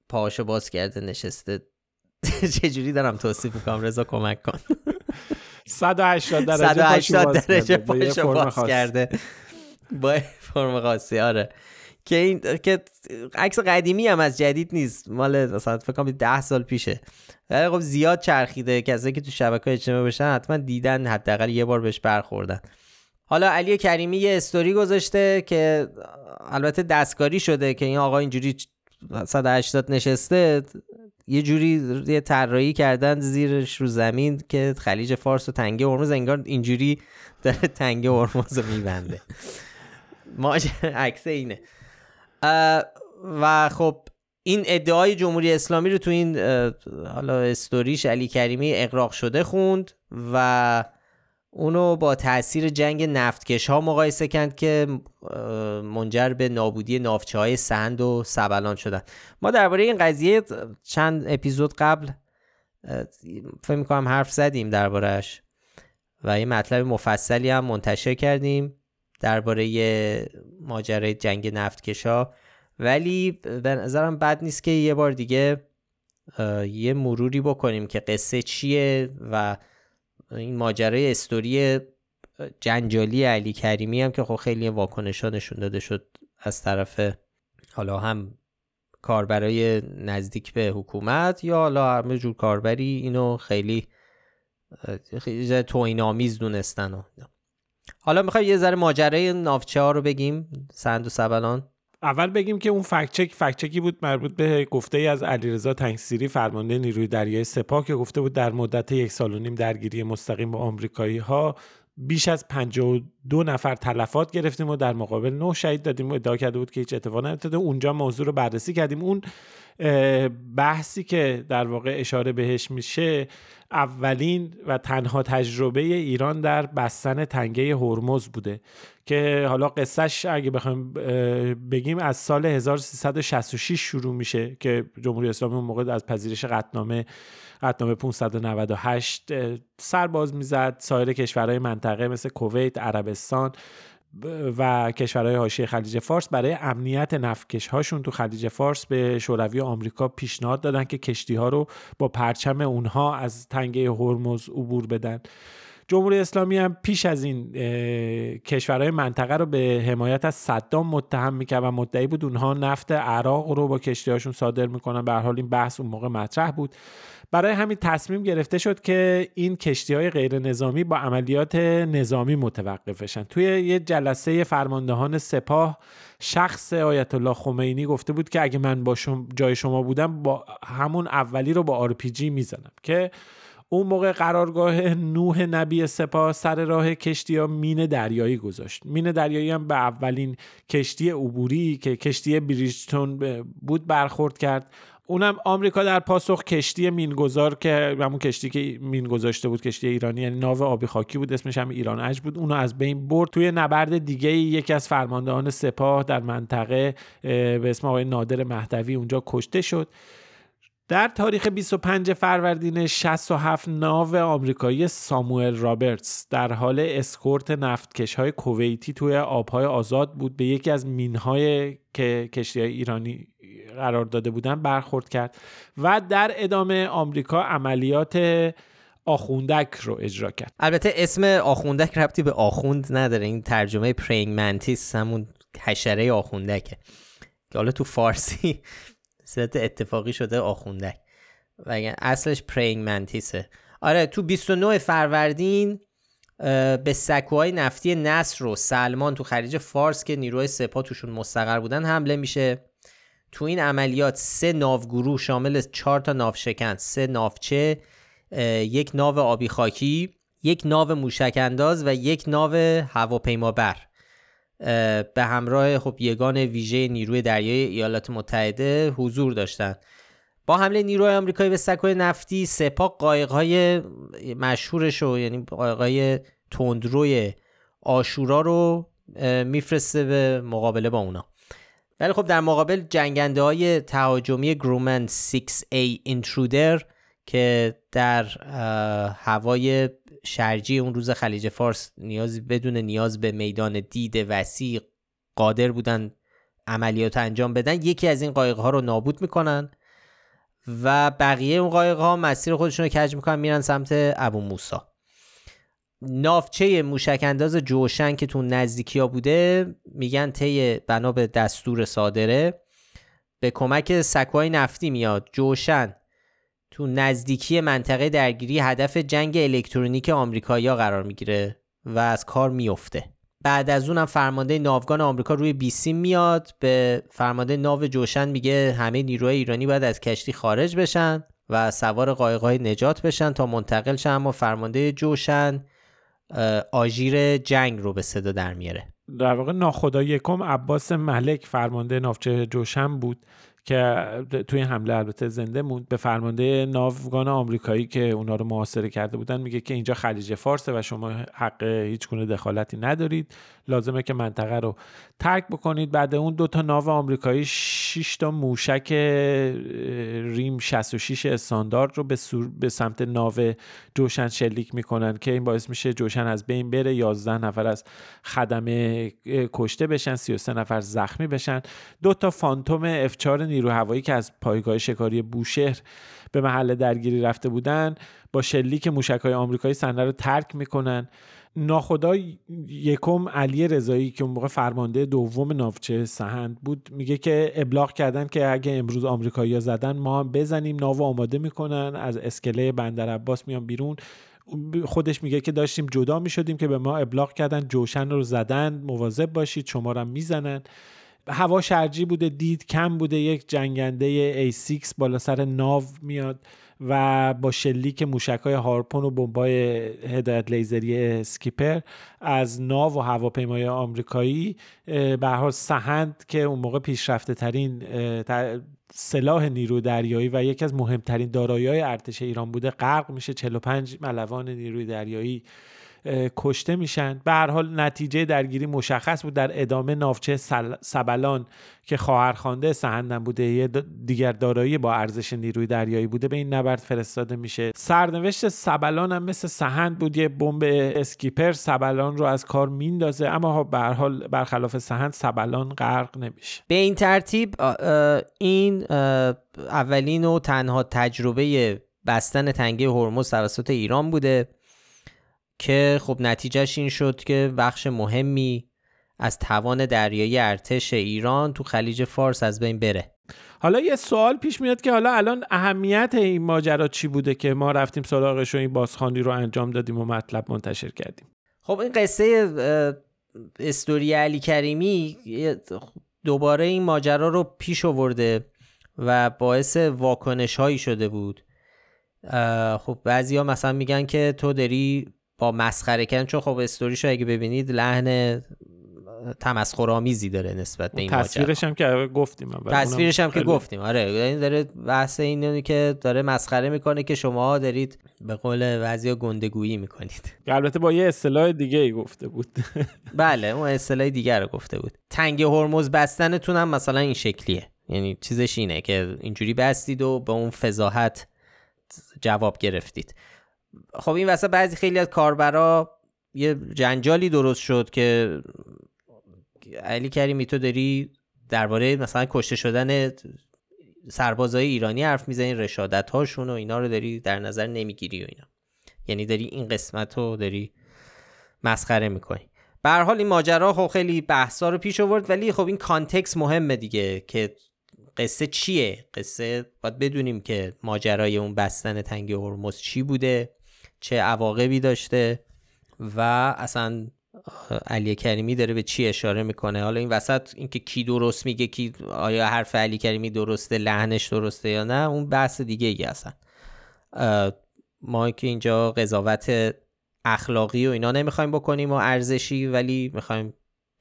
پاهاشو باز کرده نشسته چجوری دارم توصیف میکنم رضا کمک کن صد و هشتاد درجه پاهاشو باز کرده با فرم خاصی. آره که این که عکس قدیمی هم از جدید نیست، مال مثلا فکر کنم ده سال پیشه، ولی خب زیاد چرخیده، کسایی که تو شبکه‌های اجتماعی باشن حتما دیدن، حداقل یه بار بهش برخوردن. حالا علی کریمی یه استوری گذاشته که البته دستکاری شده که این آقا اینجوری صد و هشتاد نشسته، یه جوری یه طراحی کردن زیرش رو زمین که خلیج فارس و تنگه هرمز انگار اینجوری داره تنگه هرمز رو میبنده. ماجر عکس اینه و خب این ادعای جمهوری اسلامی رو تو این حالا استوریش علی کریمی اغراق شده خوند و اونو با تأثیر جنگ نفتکش ها مقایسه کرد که منجر به نابودی ناوچه های سهند و سبلان شدن. ما درباره این قضیه چند اپیزود قبل فکر می‌کنم حرف زدیم درباره‌اش و یه مطلب مفصلی هم منتشر کردیم درباره ماجرای جنگ نفتکشا، ولی به نظرم بد نیست که یه بار دیگه یه مروری بکنیم که قصه چیه و این ماجرای استوری جنجالی علی کریمی هم که خب خیلی واکنشا نشون داده شد از طرف حالا هم کاربرای نزدیک به حکومت یا حالا همه جور کاربری اینو خیلی خیلی توهین‌آمیز دونستن. و حالا میخوای یه ذره ماجرای ناوچه ها رو بگیم، سند و سبلان؟ اول بگیم که اون فکچک فکچکی بود مربوط به گفته ای از علیرضا تنگسیری فرمانده نیروی دریایی سپاه که گفته بود در مدت یک سال و نیم درگیری مستقیم با آمریکایی ها بیش از پنجاه و دو نفر تلفات گرفتیم و در مقابل نه شهید دادیم و ادعا کرده بود که هیچ اتفاقی نیفتاده. اونجا موضوع رو بررسی کردیم. اون بحثی که در واقع اشاره بهش میشه اولین و تنها تجربه ایران در بستن تنگه هرمز بوده که حالا قصهش اگه بخوایم بگیم از سال هزار و سیصد و شصت و شش شروع میشه که جمهوری اسلامی اون موقع از پذیرش قطعنامه قطعنامه پانصد و نود و هشت سرباز میزد. سایر کشورهای منطقه مثل کویت، عربستان و کشورهای حاشیه خلیج فارس برای امنیت نفتکش‌هاشون تو خلیج فارس به شوروی و آمریکا پیشنهاد دادن که کشتی‌ها رو با پرچم اونها از تنگه هرمز عبور بدن. جمهوری اسلامی هم پیش از این کشورهای منطقه رو به حمایت از صدام متهم میکرد و مدعی بود اونها نفت عراق رو با کشتی‌هاشون صادر میکنن. به هر حال این بحث اون موقع مطرح بود، برای همین تصمیم گرفته شد که این کشتی‌های غیر نظامی با عملیات نظامی متوقف بشن. توی یه جلسه فرماندهان سپاه شخص آیت الله خمینی گفته بود که اگه من با شما جای شما بودم با همون اولی رو با آر پی جی میزنم، که اون موقع قرارگاه نوح نبی سپاه سر راه کشتی‌ها مین دریایی گذاشت. مین دریایی هم به اولین کشتی عبوری که کشتی بریجتون بود برخورد کرد. اونم آمریکا در پاسخ کشتی مینگذار که همون کشتی که مین گذاشته بود کشتی ایرانی، یعنی ناو آبی خاکی بود، اسمش هم ایران اج بود، اونو از بین برد. توی نبرد دیگه یکی از فرماندهان سپاه در منطقه به اسم آقای نادر مهدوی اونجا کشته شد. در تاریخ بیست و پنجم فروردین شصت و هفت ناو آمریکایی ساموئل رابرتز در حال اسکورت نفتکش‌های کویتی توی آب‌های آزاد بود، به یکی از مین‌های که کشتی‌های ایرانی قرار داده بودن برخورد کرد و در ادامه آمریکا عملیات آخوندک رو اجرا کرد. البته اسم آخوندک ربطی به آخوند نداره، این ترجمه پرینگ مانتیس همون حشره آخوندکه که حالا تو فارسی صورت اتفاقی شده آخوندک و اصلش پرینگ مانتیسه. آره تو بیست و نهم فروردین به سکوهای نفتی نصر و سلمان تو خلیج فارس که نیروهای سپاه توشون مستقر بودن حمله میشه. تو این عملیات سه ناوگروه شامل چهار تا ناوشکن، سه ناوچه، یک ناو آبی خاکی، یک ناو موشک انداز و یک ناو هواپیمابر به همراه خب یگان ویژه نیروی دریایی ایالات متحده حضور داشتند. با حمله نیروهای آمریکایی به سکوی نفتی، سپاه قایق‌های مشهورشو، یعنی قایق‌های تندروی آشورا رو میفرسته به مقابله با اونا. ولی خب در مقابل جنگنده‌های تهاجمی گرومن سیکس ای اینترودر که در هوای شرجی اون روز خلیج فارس نیازی بدون نیاز به میدان دید وسیع قادر بودن عملیات انجام بدن، یکی از این قایق‌ها رو نابود می‌کنن و بقیه اون قایق‌ها مسیر خودشون رو کج می‌کنن، میرن سمت ابو موسی. ناوچه موشک انداز جوشن که تو نزدیکی‌ها بوده، میگن طی بنا به دستور صادره به کمک سکوهای نفتی میاد. جوشن تو نزدیکی منطقه درگیری هدف جنگ الکترونیک آمریکایی‌ها قرار میگیره و از کار میفته. بعد از اونم فرمانده ناوگان آمریکا روی بیسیم میاد، به فرمانده ناو جوشن میگه همه نیروهای ایرانی باید از کشتی خارج بشن و سوار قایق‌های نجات بشن تا منتقل شن. اما فرمانده جوشن آژیر جنگ رو به صدا در میاره. در واقع ناخدا یکم عباس ملک فرمانده ناوچه جوشن بود که توی حمله البته زنده موند. به فرمانده ناوگان آمریکایی که اونا رو محاصره کرده بودن میگه که اینجا خلیج فارس و شما حق هیچ گونه دخالتی ندارید، لازمه که منطقه رو ترک بکنید. بعد اون دو تا ناو آمریکایی شش تا موشک ریم شصت و شش استاندارد رو به, به سمت ناو جوشن شلیک میکنن که این باعث میشه جوشن از بین بره، یازده نفر از خدم کشته بشن، سی و سه نفر زخمی بشن. دو تا فانتوم اف چهار نیرو هوایی که از پایگاه شکاری بوشهر به محل درگیری رفته بودن با شلیک موشک‌های آمریکایی صحنه رو ترک میکنن. ناخدا یکم علی رضایی که اون موقع فرمانده دوم ناوچه سهند بود میگه که ابلاغ کردن که اگه امروز آمریکایی‌ها زدن ما هم بزنیم. ناو آماده میکنن، از اسکله بندر عباس میان بیرون. خودش میگه که داشتیم جدا میشدیم که به ما ابلاغ کردن جوشن رو زدن، مواظب باشید، شما رو هم میزنن. هوا شرجی بوده، دید کم بوده، یک جنگنده ای شش بالا سر ناو میاد و با شلیک موشک‌های هارپون و بمب‌های هدایت لیزری اسکیپر از ناو و هواپیمای آمریکایی به هر حال سهند که اون موقع پیشرفته‌ترین سلاح نیروی دریایی و یکی از مهمترین دارایی‌های ارتش ایران بوده غرق میشه. چهل و پنج ملوان نیروی دریایی کشته میشن. به هر حال نتیجه درگیری مشخص بود. در ادامه ناوچه سبلان که خواهرخوانده سهندم بوده، یه دیگر دارایی با ارزش نیروی دریایی بوده، به این نبرد فرستاده میشه. سرنوشت سبلان هم مثل سهند بود، یه بمب اسکیپر سبلان رو از کار میندازه، اما به هر حال برخلاف سهند سبلان غرق نمیشه. به این ترتیب این اولین و تنها تجربه بستن تنگه هرمز توسط ایران بوده که خب نتیجهش این شد که بخش مهمی از توان دریایی ارتش ایران تو خلیج فارس از بین بره. حالا یه سوال پیش میاد که حالا الان اهمیت این ماجرا چی بوده که ما رفتیم سراغش و این بازخوانی رو انجام دادیم و مطلب منتشر کردیم؟ خب این قصه استوری علی کریمی دوباره این ماجرا رو پیش آورده و باعث واکنش هایی شده بود. خب بعضیا مثلا میگن که تو داری با مسخره کردن، چون خب استوریشو اگه ببینید لحن تمسخرآمیزی داره نسبت به این ماجرا. تصویرش هم که گفتیم تصویرش هم که گفتیم آره، این داره بحث اینه که داره مسخره میکنه که شما دارید به قول بعضیا گندگویی میکنید. البته با یه اصطلاح دیگه ای گفته بود. بله اون اصطلاح دیگه رو گفته بود. تنگه هرمز بستنتون هم مثلا این شکلیه، یعنی چیزش اینه که اینجوری بستید و به اون فضاحت جواب گرفتید. خب این واسه بعضی خیلی از کاربرا یه جنجالی درست شد که علی کریمی تو داری درباره مثلا کشته شدن سربازای ایرانی حرف میزنی، رشادت هاشون و اینا رو داری در نظر نمیگیری و اینا، یعنی داری این قسمت رو داری مسخره میکنی. به هر حال این ماجرا خب خیلی بحثا رو پیش آورد، ولی خب این کانتکست مهمه دیگه که قصه چیه. قصه باید بدونیم که ماجرای اون بستن تنگه هرمز چی بوده، چه عواقبی داشته و اصلا علی کریمی داره به چی اشاره میکنه. حالا این وسط اینکه کی درست میگه، کی آیا حرف علی کریمی درسته، لحنش درسته یا نه، اون بحث دیگه ای. اصلا ما که اینجا قضاوت اخلاقی و اینا نمیخوایم بکنیم و ارزشی، ولی میخوایم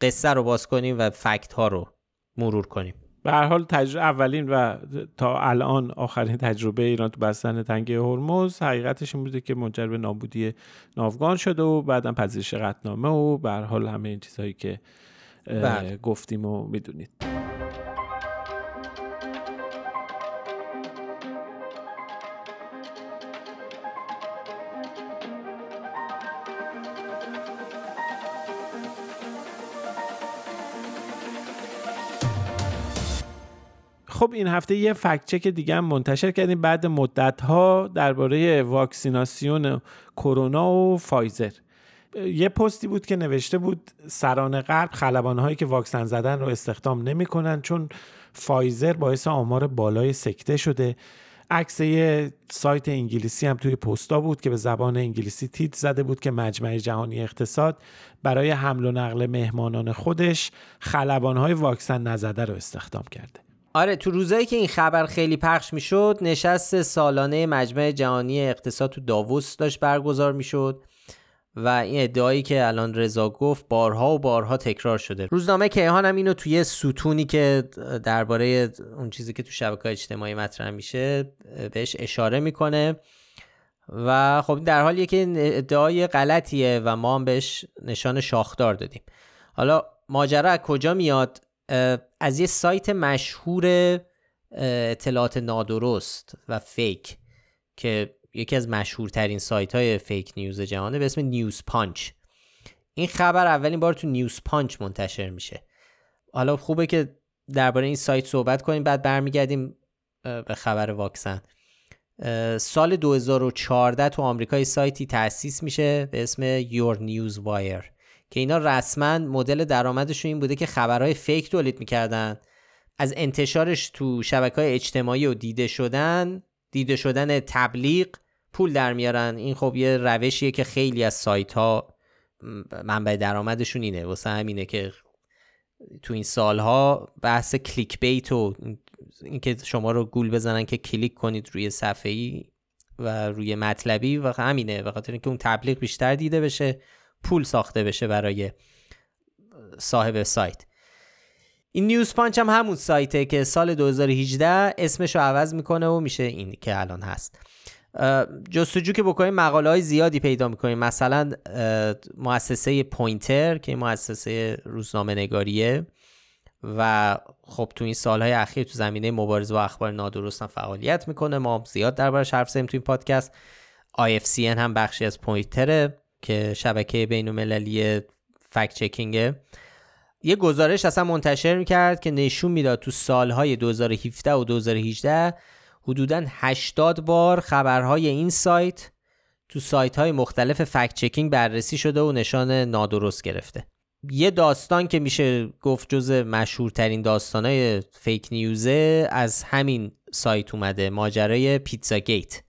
قصه رو باز کنیم و فکت ها رو مرور کنیم. به هر حال تجربه اولین و تا الان آخرین تجربه ایران تو بستن تنگه هرمز حقیقتش این بوده که منجر به نابودی ناوگان شده و بعدم پذیرش قطعنامه و به هر حال همه این چیزهایی که بله. گفتیم و میدونید. خب این هفته یه فکت چک دیگه هم منتشر کردیم بعد مدت‌ها درباره واکسیناسیون کرونا و فایزر. یه پستی بود که نوشته بود سران غرب خلبان‌هایی که واکسن زدن رو استخدام نمی‌کنن چون فایزر باعث آمار بالای سکته شده. عکس یه سایت انگلیسی هم توی پستا بود که به زبان انگلیسی تیتر زده بود که مجمع جهانی اقتصاد برای حمل و نقل مهمانان خودش خلبان‌های واکسن نزده رو استخدام کرده. آره تو روزایی که این خبر خیلی پخش میشد نشست سالانه مجمع جهانی اقتصاد تو داووس داشت برگزار میشد و این ادعایی که الان رضا گفت بارها و بارها تکرار شده. روزنامه کیهان هم اینو توی ستونی که درباره اون چیزی که تو شبکه‌های اجتماعی مطرح میشه بهش اشاره میکنه و خب در حالیه که ادعای غلطیه و ما هم بهش نشان شاخدار دادیم. حالا ماجرا از کجا میاد؟ از یه سایت مشهور اطلاعات نادرست و فیک که یکی از مشهورترین سایت‌های فیک نیوز جهانه به اسم نیوز پانچ. این خبر اولین بار تو نیوز پانچ منتشر میشه. حالا خوبه که درباره این سایت صحبت کنیم بعد برمیگردیم به خبر واکسن. سال دو هزار و چهارده تو آمریکا سایتی تأسیس میشه به اسم یور نیوز وایر که اینا رسما مدل درآمدشون این بوده که خبرهای فیک تولید میکردن، از انتشارش تو شبکه‌های اجتماعی و دیده شدن دیده شدن تبلیغ پول در میارن. این خب یه روشیه که خیلی از سایت‌ها منبع درآمدشون اینه، واسه همینه که تو این سالها بحث کلیک بیت و اینکه شما رو گول بزنن که کلیک کنید روی صفحه‌ای و روی مطلبی و همینه، به خاطر اینکه اون تبلیغ بیشتر دیده بشه پول ساخته بشه برای صاحب سایت. این نیوز پانچ هم همون سایته که سال دو هزار و هجده اسمشو عوض میکنه و میشه این که الان هست. جستجو که بکنیم مقاله های زیادی پیدا میکنیم، مثلا مؤسسه پوینتر که این مؤسسه روزنامه نگاریه و خب تو این سالهای اخیر تو زمینه مبارزه با اخبار نادرست هم فعالیت میکنه، ما زیاد دربارش حرف زدیم تو این پادکست. آی اف سی ان هم بخشی از پوینتره که شبکه بین‌المللی فکت چکینگه. یه گزارش اصلا منتشر میکرد که نشون میداد تو سالهای دو هزار و هفده و دو هزار و هجده حدوداً هشتاد بار خبرهای این سایت تو سایت‌های مختلف فکت چکینگ بررسی شده و نشان نادرست گرفته. یه داستان که میشه گفت جزو مشهورترین داستان‌های فیک نیوزه از همین سایت اومده، ماجرای پیتزا گیت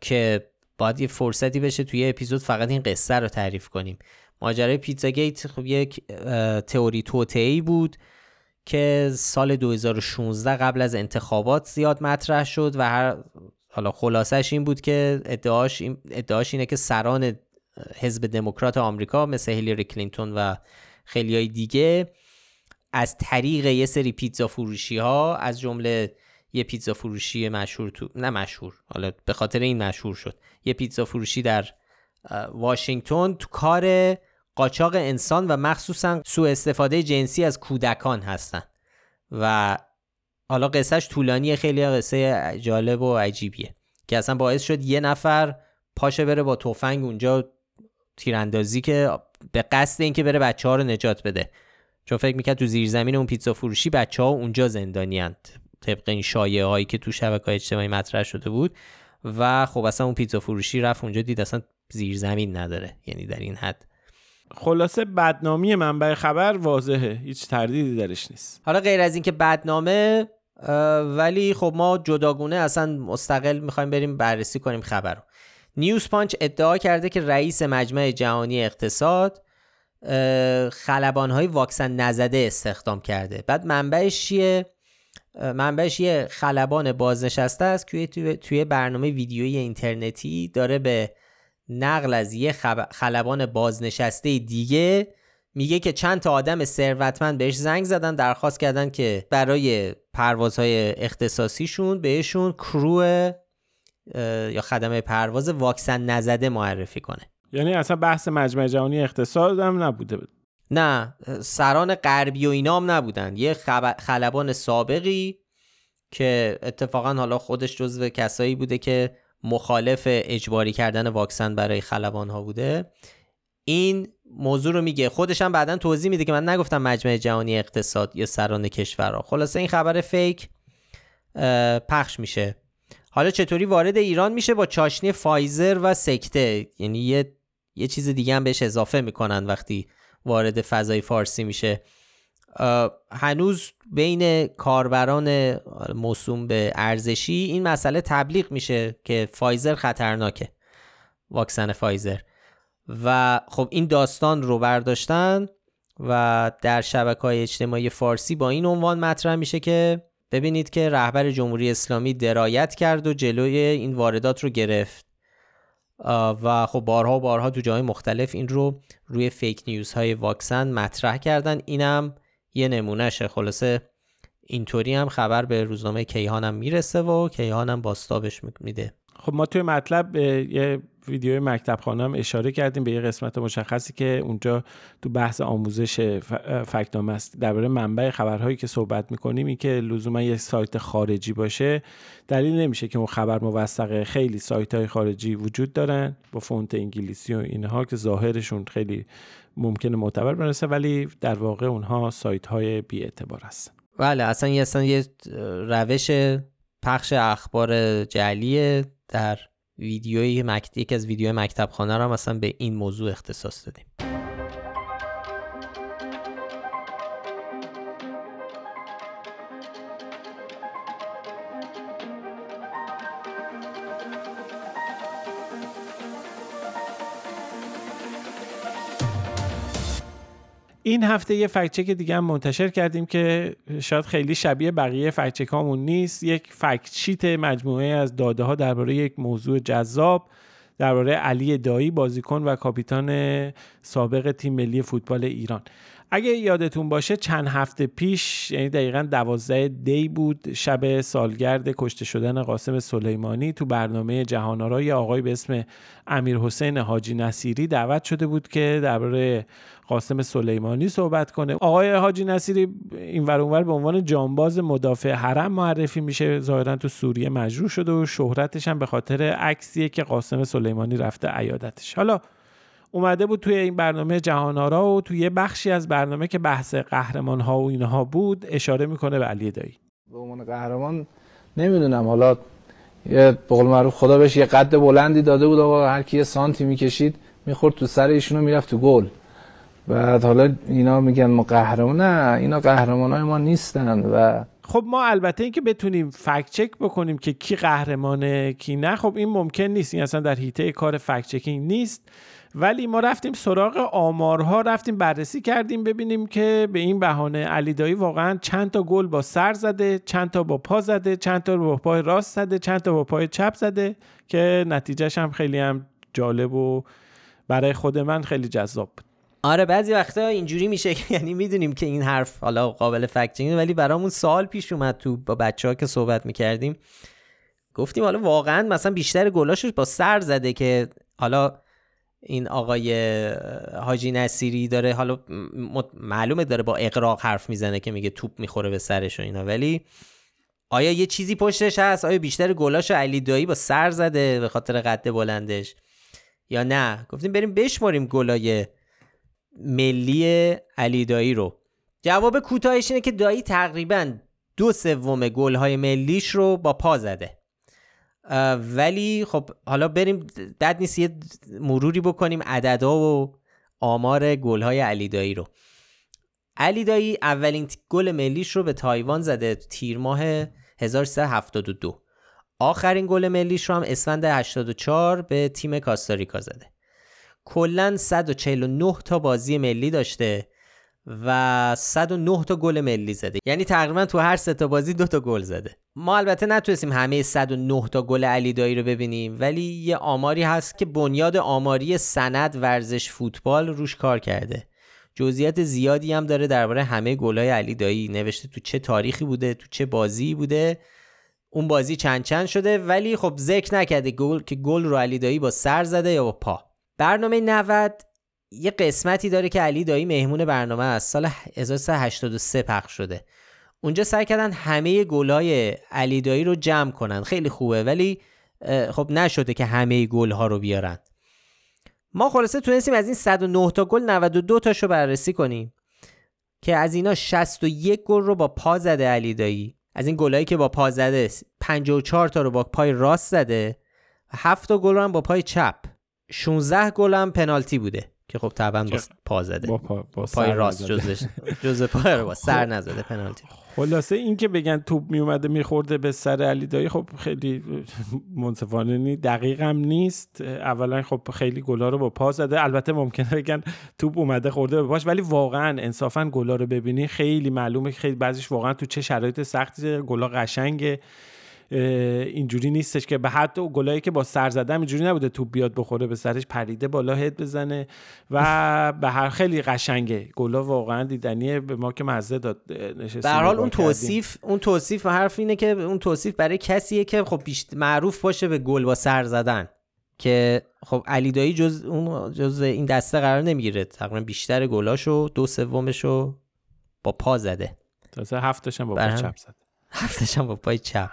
که باید یه فرصتی بشه توی اپیزود فقط این قصه رو تعریف کنیم. ماجرای پیتزا گیت خب یک تئوری توطئه‌ای بود که سال دو هزار و شانزده قبل از انتخابات زیاد مطرح شد و هر حالا خلاصش این بود که ادعاش این ادعاش اینه که سران حزب دموکرات آمریکا مثل هیلاری کلینتون و خیلیای دیگه از طریق یه سری پیتزا فروشی‌ها از جمله یه پیتزا فروشی مشهور تو نه مشهور حالا به خاطر این مشهور شد، یه پیتزا فروشی در واشنگتن تو کار قاچاق انسان و مخصوصا سوء استفاده جنسی از کودکان هستن و حالا قصهش طولانیه، خیلی قصه جالب و عجیبیه که اصلا باعث شد یه نفر پاشه بره با تفنگ اونجا تیراندازی که به قصد این که بره بچه‌ها رو نجات بده، چون فکر می‌کرد تو زیرزمین اون پیتزا فروشی بچه‌ها اونجا زندانی‌اند طبق این شایعه هایی که تو شبکه‌های اجتماعی مطرح شده بود. و خب اصلا اون پیتزا فروشی رفت اونجا دید اصلا زیرزمین نداره، یعنی در این حد. خلاصه بدنامی منبع خبر واضحه، هیچ تردیدی درش نیست. حالا غیر از این که بدنامه، ولی خب ما جداگونه اصلا مستقل میخوایم بریم بررسی کنیم خبر رو. نیوز پانچ ادعا کرده که رئیس مجمع جهانی اقتصاد خلبان‌های واکسن نزده استخدام کرده. بعد منبعش چیه؟ منبعش یه خلبان بازنشسته است که توی برنامه ویدیویی اینترنتی داره به نقل از یه خلبان بازنشسته دیگه میگه که چند تا آدم ثروتمند بهش زنگ زدن، درخواست کردن که برای پروازهای اختصاصیشون بهشون کرو یا خدمه پرواز واکسن نزده معرفی کنه. یعنی اصلا بحث مجمع جهانی اقتصاد هم نبوده؟ نه، سران غربی و اینا هم نبودن، یه خلبان سابقی که اتفاقا حالا خودش جزو کسایی بوده که مخالف اجباری کردن واکسن برای خلبان ها بوده، این موضوع رو میگه. خودش هم بعدن توضیح میده که من نگفتم مجمع جهانی اقتصاد یا سران کشورها. خلاصه این خبر فیک پخش میشه. حالا چطوری وارد ایران میشه؟ با چاشنی فایزر و سکته، یعنی یه یه چیز دیگه هم بهش اضافه میکنن وقتی وارد فضای فارسی میشه. هنوز بین کاربران موسوم به ارزشی این مسئله تبلیغ میشه که فایزر خطرناکه، واکسن فایزر. و خب این داستان رو برداشتن و در شبکه‌های اجتماعی فارسی با این عنوان مطرح میشه که ببینید که رهبر جمهوری اسلامی درایت کرد و جلوی این واردات رو گرفت. و خب بارها و بارها تو جای مختلف این رو روی فیک نیوز های واکسن مطرح کردن. اینم یه نمونهشه. خلاصه اینطوری هم خبر به روزنامه کیهانم میرسه و کیهانم باستابش میده. خب ما توی مطلب یه ویدیوی مکتب خانه هم اشاره کردیم به یه قسمت مشخصی که اونجا تو بحث آموزش فکت‌نامه است. درباره منبع خبرهایی که صحبت می‌کنیم، این که لزوما یه سایت خارجی باشه دلیل نمیشه که اون خبر موثقه. خیلی سایت‌های خارجی وجود دارن با فونت انگلیسی و اینها که ظاهرشون خیلی ممکنه معتبر برسه، ولی در واقع اونها سایت‌های بی‌اعتبار هستن. بله، اصلا یه اصلا یه روش پخش اخبار جعلیه. در ویدیوی مکت... یک از ویدیوهای مکتب خانه رو هم اصلا به این موضوع اختصاص دادیم. این هفته یه فکت‌چک دیگه هم منتشر کردیم که شاید خیلی شبیه بقیه فکت‌چکامون نیست. یک فکت‌شیت مجموعه از داده‌ها درباره یک موضوع جذاب درباره علی دایی، بازیکن و کاپیتان سابق تیم ملی فوتبال ایران. اگه یادتون باشه چند هفته پیش، یعنی دقیقاً دوازده دی بود، شب سالگرد کشته شدن قاسم سلیمانی، تو برنامه جهان‌آرای آقای به اسم امیرحسین حاجی نصیری دعوت شده بود که درباره قاسم سلیمانی صحبت کنه. آقای حاجی نصیری این ور اونور به عنوان جانباز مدافع حرم معرفی میشه. ظاهراً تو سوریه مجروح شده و شهرتش هم به خاطر عکسیه که قاسم سلیمانی رفته عیادتش. حالا اومده بود توی این برنامه جهان‌آرا و توی یه بخشی از برنامه که بحث قهرمان‌ها و اینها بود اشاره میکنه به علی دایی. به عنوان قهرمان نمیدونم، حالا به قول معروف خدا بهش یه قد بلندی داده بود، آقا هر کی یه سانتی میکشید میخورد تو سر ایشونو میرفت تو گل. بعد حالا اینا میگن ما قهرمان، نه اینا قهرمانای ما نیستن. و خب ما البته اینکه بتونیم فکت چک بکنیم که کی قهرمانه کی نه، خب این ممکن نیست، این اصلا در حیطه کار فکت چکینگ نیست. ولی ما رفتیم سراغ آمارها، رفتیم بررسی کردیم ببینیم که به این بهانه علی دایی واقعا چند تا گل با سر زده، چند تا با پا زده، چند تا با پای راست زده، چند تا با پای چپ زده، که نتیجهش هم خیلی هم جالب و برای خود من خیلی جذاب بود. آره، بعضی وقتا اینجوری میشه که یعنی میدونیم که این حرف حالا قابل فکت‌چکینگه، ولی برامون سوال پیش اومد تو با بچه‌ها که صحبت می‌کردیم، گفتیم حالا واقعا مثلا بیشتر گلاشش با سر زده که حالا این آقای حاجی نصیری داره، حالا معلومه داره با اغراق حرف میزنه که میگه توپ میخوره به سرش و اینا، ولی آیا یه چیزی پشتش هست؟ آیا بیشتر گلاش علی دایی با سر زده به خاطر قد بلندش یا نه؟ گفتیم بریم بشماریم گلای ملی علی دایی رو. جواب کوتاهش اینه که دایی تقریباً دو سوم گل‌های ملیش رو با پا زده. ولی خب حالا بریم بد نیست یه مروری بکنیم عددا و آمار گل‌های علی دایی رو. علی دایی اولین گل ملیش رو به تایوان زده تیر ماه هزار و سیصد و هفتاد و دو. آخرین گل ملیش رو هم اسفند هشتاد و چهار به تیم کاستاریکا زده. کلاً صد و چهل و نه تا بازی ملی داشته و صد و نه تا گل ملی زده، یعنی تقریبا تو هر سه تا بازی دو تا گل زده. ما البته نتونستیم همه صد و نه تا گل علی دایی رو ببینیم، ولی یه آماری هست که بنیاد آماری سند ورزش فوتبال روش کار کرده. جزئیات زیادی هم داره درباره همه گل‌های علی دایی، نوشته تو چه تاریخی بوده، تو چه بازی بوده، اون بازی چند چند شده، ولی خب ذکر نکرده گل که گل رو علی دایی با سر زده یا با پا. برنامه نود یه قسمتی داره که علی دایی مهمون برنامه از سال هزار و سیصد و هشتاد و سه پخش شده. اونجا سعی کردن همه گل‌های علی دایی رو جمع کنن، خیلی خوبه، ولی خب نشده که همه گل‌ها رو بیارن. ما خلاصه تونستیم از این صد و نه تا گل نود و دو تاشو بررسی کنیم که از اینا شصت و یک گل رو با پا زده علی دایی. از این گلایی که با پا زده پنجاه و چهار تا رو با پای راست زده، هفت تا گل رو هم با پای چپ، شانزده گل هم پنالتی بوده که خب طبعا با پا زده، با پا... با پای راست جزش جز پای رو با سر نزده پنالتی. خلاصه این که بگن توپ میومده میخورده به سر علی دایی خب خیلی منصفانه نی، دقیق هم نیست. اولا خب خیلی گلا رو با پا زده، البته ممکنه بگن توپ اومده خورده به پاش، ولی واقعا انصافا گلا رو ببینی خیلی معلومه، خیلی بعضیش واقعا تو چه شرایط سختی گلا قشنگه. اینجوری نیستش که به حد گلایی که با سر زدم اینجوری نبوده توپ بیاد بخوره به سرش پریده بالا هد بزنه و به هر خیلی قشنگه گلا، واقعا دیدنیه، به ما که مزه داد نشستیم. به هر حال اون توصیف اون توصیف حرف اینه که اون توصیف برای کسیه که خب معروف باشه به گل با سر زدن، که خب علی دایی جز اون جز این دسته قرار نمیگیره، تقریبا بیشتر گلاشو دو سومشو با پا زده، تازه هفتش هم با پای چپ زد، هفتش هم با پای چپ،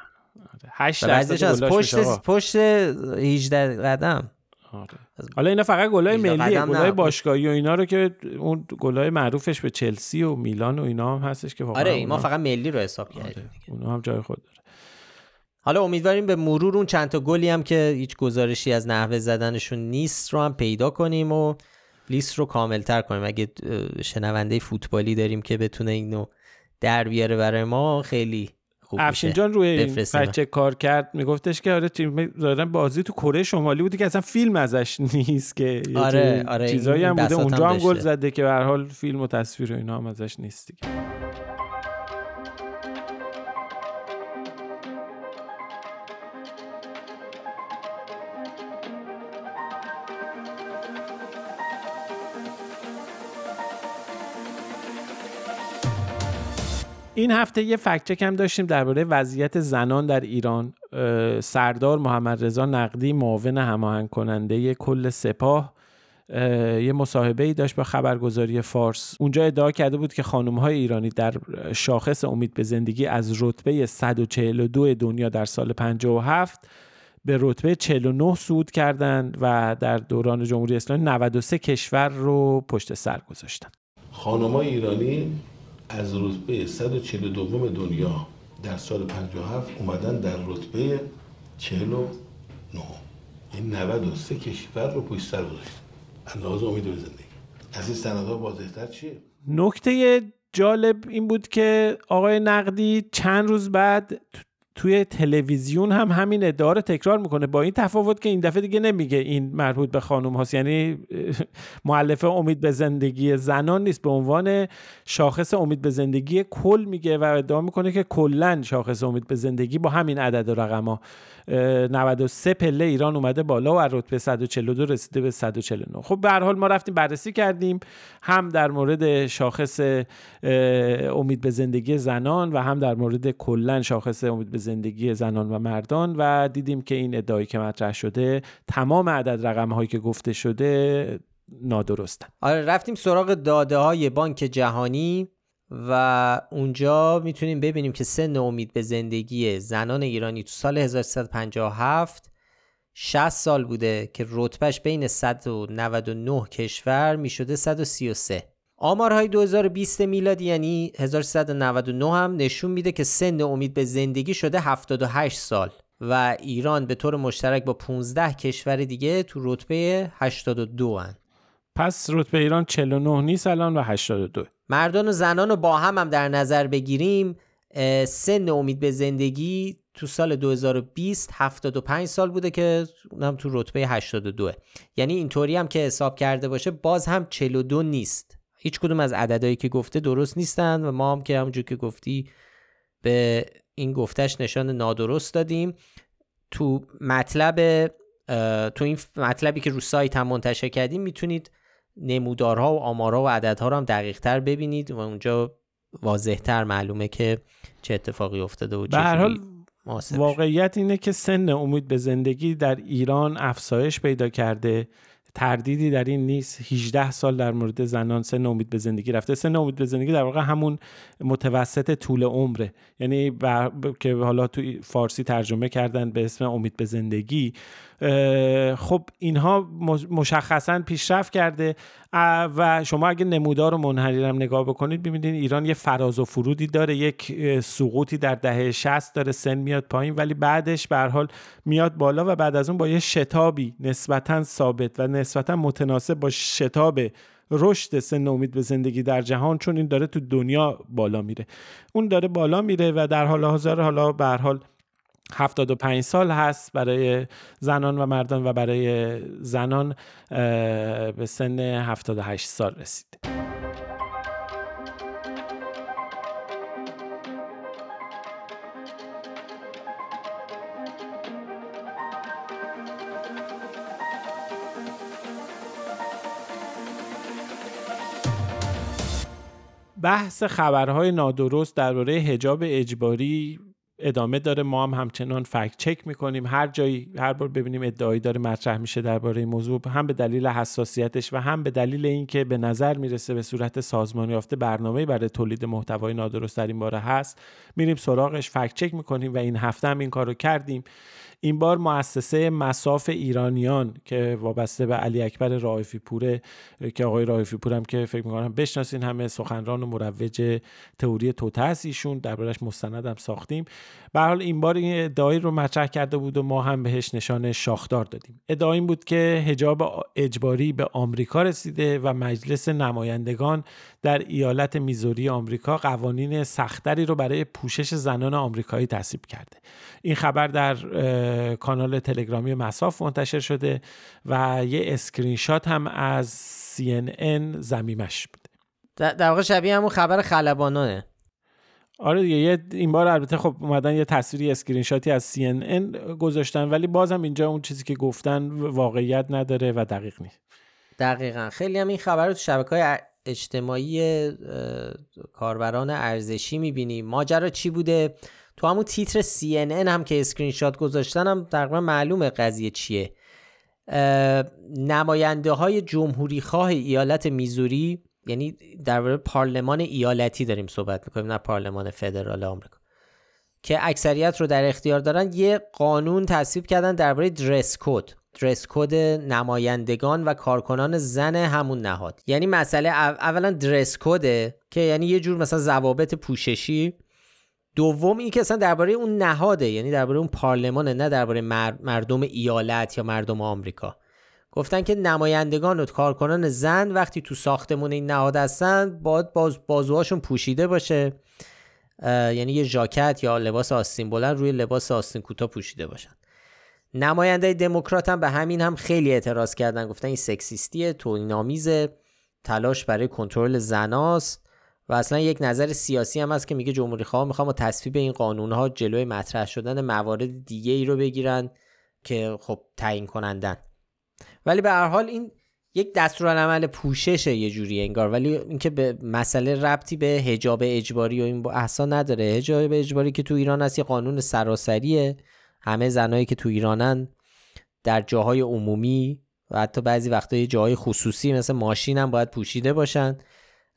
هشت درصد از پشت پشت هجده قدم. آره. حالا اینا فقط گلای ملیه، گلای باشگاهی و اینا رو که اون گلای معروفش به چلسی و میلان و اینا هم هستش که واقعا آره ما اونا... فقط ملی رو حساب کردیم. آره. اونا هم جای خود داره. حالا امیدواریم به مرور اون چند تا گلی هم که هیچ گزارشی از نحوه زدنشون نیست رو هم پیدا کنیم و لیست رو کامل‌تر کنیم. اگه شنونده فوتبالی داریم که بتونه اینو در بیاره برای ما خیلی افشین جان روی این بچه کار کرد، میگفتش که آره تیم دادن بازی تو کره شمالی بودی که اصلا فیلم ازش نیست که آره، آره چیزایی هم بوده، اونجا هم گل زده که به هر حال فیلم و تصویر و اینا هم ازش نیست دیگه. این هفته یه فکت چک هم داشتیم درباره وضعیت زنان در ایران. سردار محمد رضا نقدی، معاون هماهنگ کننده کل سپاه، یه مصاحبه‌ای داشت با خبرگزاری فارس. اونجا ادعا کرده بود که خانم‌های ایرانی در شاخص امید به زندگی از رتبه صد و چهل و دو دنیا در سال پنجاه و هفت به رتبه چهل و نه صعود کردند و در دوران جمهوری اسلامی نود و سه کشور رو پشت سر گذاشتن. خانم‌های ایرانی از رتبه صد و چهل و دو دنیا در سال پنجاه و هفت اومدن در رتبه چهل و نه، این نود و سه کشور رو پشت سر گذاشتن. اندازه امید به زندگی از این سندها واضح‌تر چیه؟ نکته جالب این بود که آقای نقدی چند روز بعد توی تلویزیون هم همین ادعا رو تکرار میکنه، با این تفاوت که این دفعه دیگه نمیگه این مربوط به خانم هاست، یعنی مؤلفه امید به زندگی زنان نیست، به عنوان شاخص امید به زندگی کل میگه و ادعا میکنه که کلن شاخص امید به زندگی با همین عدد و رقم ها نود و سه پله ایران اومده بالا و از رتبه صد و چهل و دو رسیده به صد و چهل و نه. خب به هر حال ما رفتیم بررسی کردیم هم در مورد شاخص امید به زندگی زنان و هم در مورد کلن شاخص امید به زندگی زنان و مردان و دیدیم که این ادعایی که مطرح شده تمام عدد رقم‌هایی که گفته شده نادرستن. آره رفتیم سراغ داده‌های بانک جهانی و اونجا میتونیم ببینیم که سن امید به زندگی زنان ایرانی تو سال هزار و سیصد و پنجاه و هفت شصت سال بوده که رتبهش بین صد و نود و نه کشور میشده صد و سی و سه. آمارهای دو هزار و بیست میلادی یعنی هزار و سیصد و نود و نه هم نشون میده که سن امید به زندگی شده هفتاد و هشت سال و ایران به طور مشترک با پانزده کشور دیگه تو رتبه هشتاد و دو هست. پس رتبه ایران چهل و نه نیست الان و هشتاد و دو. مردان و زنان رو با هم هم در نظر بگیریم، سن امید به زندگی تو سال دو هزار و بیست هفتاد و پنج سال بوده که اونم تو رتبه هشتاد و دو، یعنی اینطوری هم که حساب کرده باشه باز هم چهل و دو نیست. هیچ کدوم از عددهایی که گفته درست نیستن و ما هم که همونجور که گفتی به این گفتش نشان نادرست دادیم. تو مطلب تو این مطلبی که رو سایت هم منتشر کردیم میتونید نمودارها و آمارها و عددها رو هم دقیق‌تر ببینید و اونجا واضح‌تر معلومه که چه اتفاقی افتاده و چه. به هر حال واقعیت اینه که سن امید به زندگی در ایران افزایش پیدا کرده. تردیدی در این نیست. هجده سال در مورد زنان سن امید به زندگی رفته. سن امید به زندگی در واقع همون متوسط طول عمره، یعنی بر... ب... که حالا تو فارسی ترجمه کردن به اسم امید به زندگی. اه... خب اینها مشخصاً پیشرفت کرده و شما اگه نمودار و منحنی‌رم نگاه بکنید ببینید ایران یه فراز و فرودی داره، یک سقوطی در دهه شصت داره، سن میاد پایین ولی بعدش به هر حال میاد بالا و بعد از اون با یه شتابی نسبتاً ثابت و نسبتاً متناسب با شتاب رشد سن امید به زندگی در جهان، چون این داره تو دنیا بالا میره اون داره بالا میره و در حال حاضر حالا به هر حال هفتاد و پنج سال هست برای زنان و مردان و برای زنان به سن هفتاد و هشت سال رسید. بحث خبرهای نادرست درباره حجاب اجباری ادامه داره. ما هم همچنان فکت چک میکنیم، هر جایی هر بار ببینیم ادعایی داره مطرح میشه درباره این موضوع، هم به دلیل حساسیتش و هم به دلیل اینکه به نظر میرسه به صورت سازمانی یافته برنامه‌ای برای تولید محتوای نادرست در این باره هست، میریم سراغش، فکت چک میکنیم و این هفته هم این کارو کردیم. این بار مؤسسه مساف ایرانیان که وابسته به علی اکبر رائفی پوره، که آقای رائفی پور هم که فکر می‌کنم بشناسین، همه سخنران و مروج تئوری توتس ایشون، دربارش مستندم ساختیم. به هر حال این بار این ادعایی رو مطرح کرده بود و ما هم بهش نشانه شاخدار دادیم. ادعا این بود که حجاب اجباری به آمریکا رسیده و مجلس نمایندگان در ایالت میزوری آمریکا قوانین سختری رو برای پوشش زنان آمریکایی تصویب کرده. این خبر در کانال تلگرامی مساف منتشر شده و یه اسکرین شات هم از سی ان ان ضمیمش بود. در واقع شبیه همون خبر خلبانانه. آره دیگه. این بار البته خب اومدن یه تصویری اسکرین شاتی از سی ان ان گذاشتن ولی بازم اینجا اون چیزی که گفتن واقعیت نداره و دقیق نیست. دقیقاً. خیلی هم این خبر رو تو شبکه‌های اجتماعی کاربران ارزشی می‌بینی. ماجرا چی بوده؟ تو همون تیتر سی ان ان هم که اسکرین شات گذاشتن هم تقریبا معلومه قضیه چیه. نماینده های جمهوری خواه ایالت میزوری، یعنی در واقع پارلمان ایالتی داریم صحبت میکنیم نه پارلمان فدرال آمریکا، که اکثریت رو در اختیار دارن، یه قانون تصویب کردن درباره درس کد، درس کد نمایندگان و کارکنان زن همون نهاد. یعنی مسئله اولا درس کده که یعنی یه جور مثلا ضوابط پوششی، دوم این که اصلا درباره اون نهاده، یعنی درباره اون پارلمانه، نه درباره مردم ایالت یا مردم آمریکا. گفتن که نمایندگان و کارکنان زن وقتی تو ساختمون این نهاد هستن باید باز بازوهاشون پوشیده باشه، یعنی یه ژاکت یا لباس آستین بلند روی لباس آستین کوتاه پوشیده باشن. نماینده دموکرات هم به همین هم خیلی اعتراض کردن، گفتن این سکسیستیه، توهین‌آمیزه، تلاش برای کنترل زناست و اصلا یک نظر سیاسی هم هست که میگه جمهوری خواه میخوام با تصویب این قانونها جلوی مطرح شدن موارد دیگه ای رو بگیرن که خب تعیین کنندن. ولی به هر حال این یک دستورالعمل پوششه یه جوری انگار، ولی اینکه به مسئله ربطی به حجاب اجباری و این بحثا نداره. حجاب اجباری که تو ایران هست یه قانون سراسریه، همه زنایی که تو ایرانن در جاهای عمومی و حتی بعضی وقتا یه جاهای خصوصی مثل ماشین هم باید پوشیده باشن،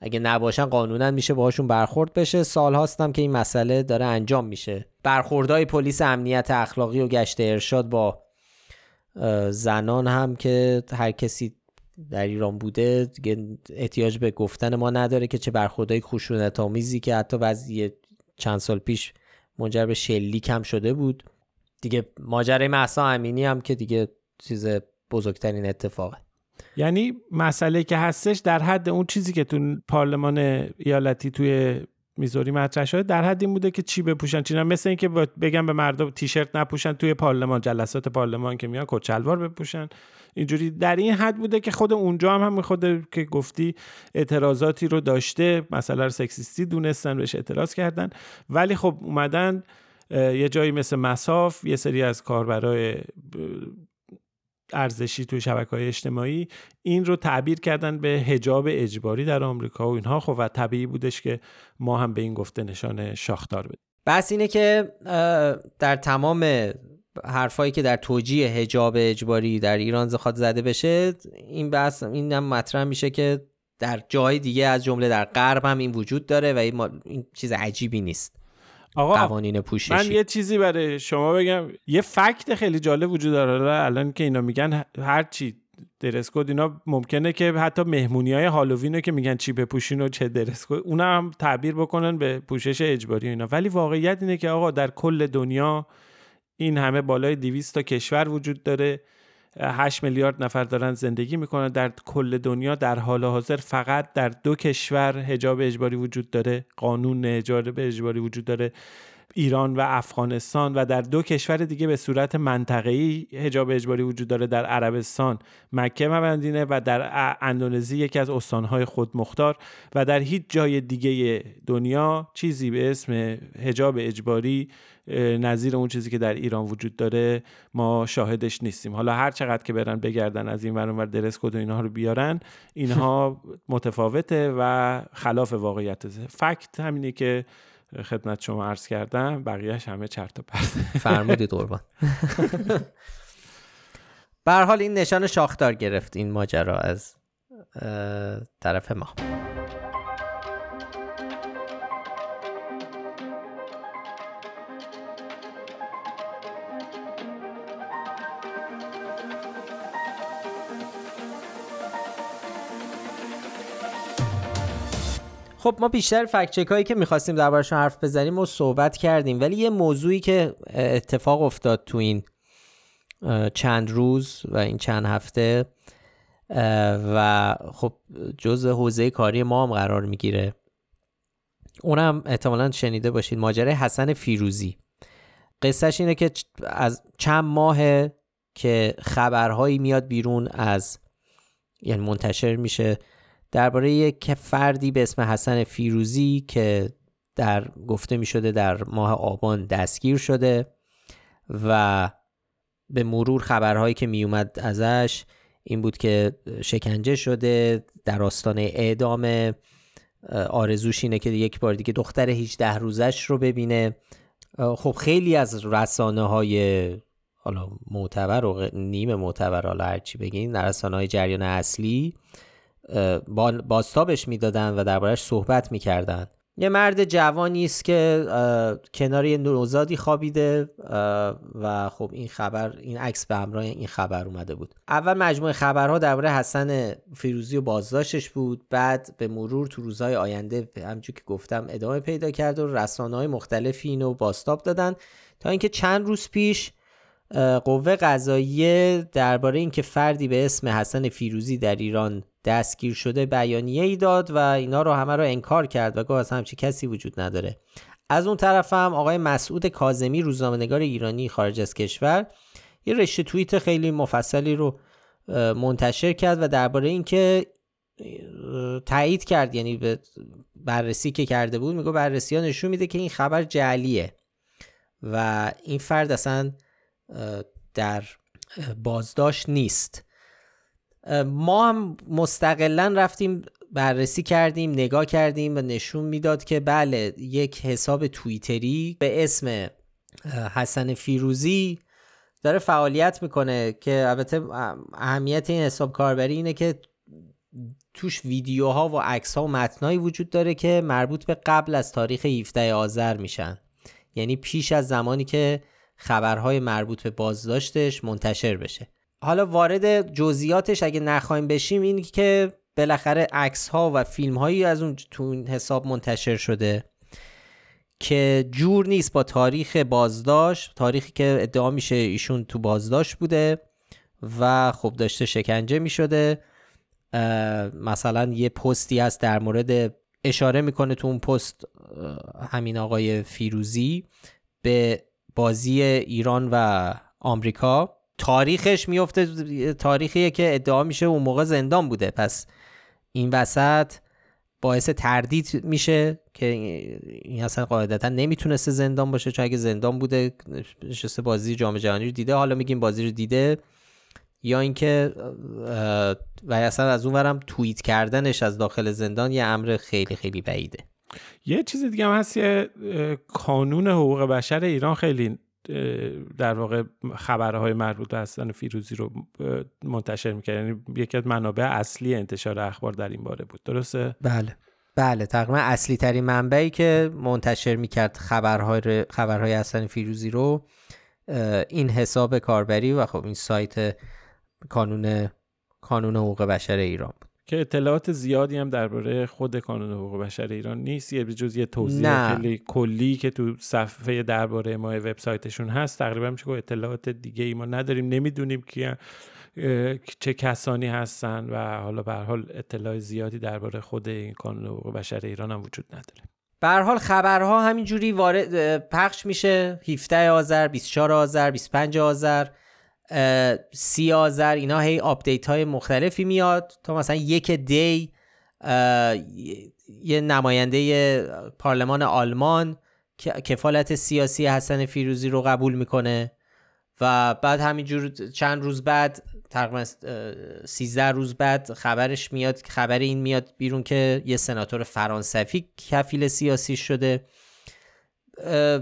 اگه نباشن قانونا میشه باهاشون برخورد بشه. سال هاستم که این مسئله داره انجام میشه، برخوردهای پلیس امنیت اخلاقی و گشت ارشاد با زنان هم که هر کسی در ایران بوده احتیاج به گفتن ما نداره که چه برخوردهای خشونت‌آمیزی که حتی بعضی چند سال پیش منجر به شلیک هم شده بود. دیگه ماجرای مهسا امینی هم که دیگه چیز بزرگترین اتفاقه. یعنی مسئله که هستش در حد اون چیزی که تو پارلمان ایالتی توی میزوری مطرح شده، در حد این بوده که چی بپوشن چی نه. مثل این که بگم به مردم تیشرت نپوشن توی پارلمان، جلسات پارلمان که میان کت شلوار بپوشن، اینجوری در این حد بوده که خود اونجا هم هم خود که گفتی اعتراضاتی رو داشته، مسئله رو سکسیستی دونستن، بهش اعتراض کردن. ولی خب اومدن یه جایی مثل مساف یه سری از کاربرای ارزشی توی شبکه‌های اجتماعی این رو تعبیر کردن به حجاب اجباری در آمریکا و اینها. خب و طبیعی بودش که ما هم به این گفته نشانه شاخدار بدیم. بس اینه که در تمام حرفایی که در توجیه حجاب اجباری در ایران زخات زده بشه، این بس اینم مطرح میشه که در جای دیگه از جمله در غرب هم این وجود داره و این, این چیز عجیبی نیست. آقا قوانین پوششی. من یه چیزی برای شما بگم، یه فکت خیلی جالب وجود داره الان که اینا میگن هر چی درس کد، اینا ممکنه که حتی مهمونی‌های هالووین رو که میگن چی بپوشین و چه درس کد، اونا هم تعبیر بکنن به پوشش اجباری اینا. ولی واقعیت اینه که آقا در کل دنیا این همه بالای دویست تا کشور وجود داره، هشت میلیارد نفر دارن زندگی میکنن. در کل دنیا در حال حاضر فقط در دو کشور حجاب اجباری وجود داره، قانون حجاب اجباری وجود داره، ایران و افغانستان، و در دو کشور دیگه به صورت منطقه‌ای حجاب اجباری وجود داره، در عربستان مکه و مدینه و در اندونزی یکی از استانهای خودمختار، و در هیچ جای دیگه دنیا چیزی به اسم حجاب اجباری نظیر اون چیزی که در ایران وجود داره ما شاهدش نیستیم. حالا هر چقدر که برن بگردن از این ور اون ور درس کد و اینها رو بیارن، اینها متفاوته و خلاف واقعیت. فکت همینه که خدمت شما عرض کردم، بقیهش همه چرت و پرت. فرمودید قربان. به هر حال این نشان شاخدار گرفت این ماجرا از طرف ما. خب ما بیشتر فکت چک هایی که می‌خواستیم دربارشون حرف بزنیم و صحبت کردیم، ولی یه موضوعی که اتفاق افتاد تو این چند روز و این چند هفته و خب جزء حوزه کاری ما هم قرار میگیره، اونم احتمالاً شنیده باشید، ماجرای حسن فیروزی. قصهش اینه که از چند ماهه که خبرهایی میاد بیرون از، یعنی منتشر میشه درباره یک فردی به اسم حسن فیروزی که در گفته می شده در ماه آبان دستگیر شده و به مرور خبرهایی که می اومد ازش این بود که شکنجه شده، در آستانه اعدام، آرزوش اینه که یک بار دیگه دختر هجده روزش رو ببینه. خب خیلی از رسانه های حالا معتبر و نیمه معتبر، حالا هرچی بگین، رسانه های جریان اصلی بازتابش میدادن و درباره‌اش صحبت میکردن. یه مرد جوانی است که کنار یه نوزادی خوابیده و خب این خبر، این عکس به همراه این خبر اومده بود. اول مجموعه خبرها درباره حسن فیروزی و بازداشتش بود، بعد به مرور تو روزهای آینده همونجوری که گفتم ادامه پیدا کرد و رسانه‌های مختلفی اینو بازتاب دادن، تا اینکه چند روز پیش قوه قضاییه درباره اینکه فردی به اسم حسن فیروزی در ایران دستگیر شده بیانیه‌ای داد و اینا رو همه رو انکار کرد و گفت همچین کسی وجود نداره. از اون طرف هم آقای مسعود کاظمی، روزنامه‌نگار ایرانی خارج از کشور، یه رشته توییت خیلی مفصلی رو منتشر کرد و درباره اینکه تایید کرد، یعنی به بررسی که کرده بود میگه بررسی‌ها نشون میده که این خبر جعلیه و این فرد اصلا در بازداشت نیست. ما هم مستقلا رفتیم بررسی کردیم، نگاه کردیم و نشون میداد که بله، یک حساب توییتری به اسم حسن فیروزی داره فعالیت میکنه که البته اهمیت این حساب کاربری اینه که توش ویدیوها و عکس‌ها و متنایی وجود داره که مربوط به قبل از تاریخ هفدهم آذر میشن، یعنی پیش از زمانی که خبرهای مربوط به بازداشتش منتشر بشه. حالا وارد جزئیاتش اگه نخوایم بشیم، این که بالاخره عکس‌ها و فیلم‌هایی از اون تو این حساب منتشر شده که جور نیست با تاریخ بازداشت، تاریخی که ادعا میشه ایشون تو بازداشت بوده و خب داشته شکنجه میشده. مثلا یه پستی هست در مورد، اشاره میکنه تو اون پست همین آقای فیروزی به بازی ایران و آمریکا، تاریخش میفته تاریخیه که ادعا میشه اون موقع زندان بوده، پس این وسط باعث تردید میشه که این اصلا قاعدتا نمیتونسته زندان باشه، چون اگه زندان بوده نشسته بازی جام جهانی رو دیده، حالا میگیم بازی رو دیده، یا اینکه و اصلا از اون ورم توییت کردنش از داخل زندان یه امر خیلی خیلی بعیده. یه چیز دیگه هم هست، یه کانون حقوق بشر ایران خیلی در واقع خبرهای مربوط به حسن فیروزی رو منتشر می‌کرد، یعنی یکی از منابع اصلی انتشار اخبار در این باره بود، درسته؟ بله بله، تقریبا اصلی ترین منبعی که منتشر می‌کرد خبرهای خبرهای حسن فیروزی رو این حساب کاربری و خب این سایت کانون کانون حقوق بشر ایران بود که اطلاعات زیادی هم درباره خود کانون حقوق بشر ایران نیست، یه جز یه توضیح خیلی کلی که تو صفحه درباره ما وبسایتشون هست. تقریبا میشه گفت اطلاعات دیگه ای ما نداریم، نمیدونیم که چه کسانی هستن و حالا به هر حال اطلاع زیادی درباره خود این کانون حقوق بشر ایران هم وجود نداره. به هر حال خبرها همینجوری وارد پخش میشه، هفده آذر، بیست و چهار آذر، بیست و پنج آذر، سی آذر، اینا هی آپدیت های مختلفی میاد تا مثلا یک دی یه نماینده پارلمان آلمان کفالت سیاسی حسن فیروزی رو قبول میکنه و بعد همینجور چند روز بعد تقریبا سیزده روز بعد خبرش میاد، خبر این میاد بیرون که یه سناتور فرانسوی کفیل سیاسی شده.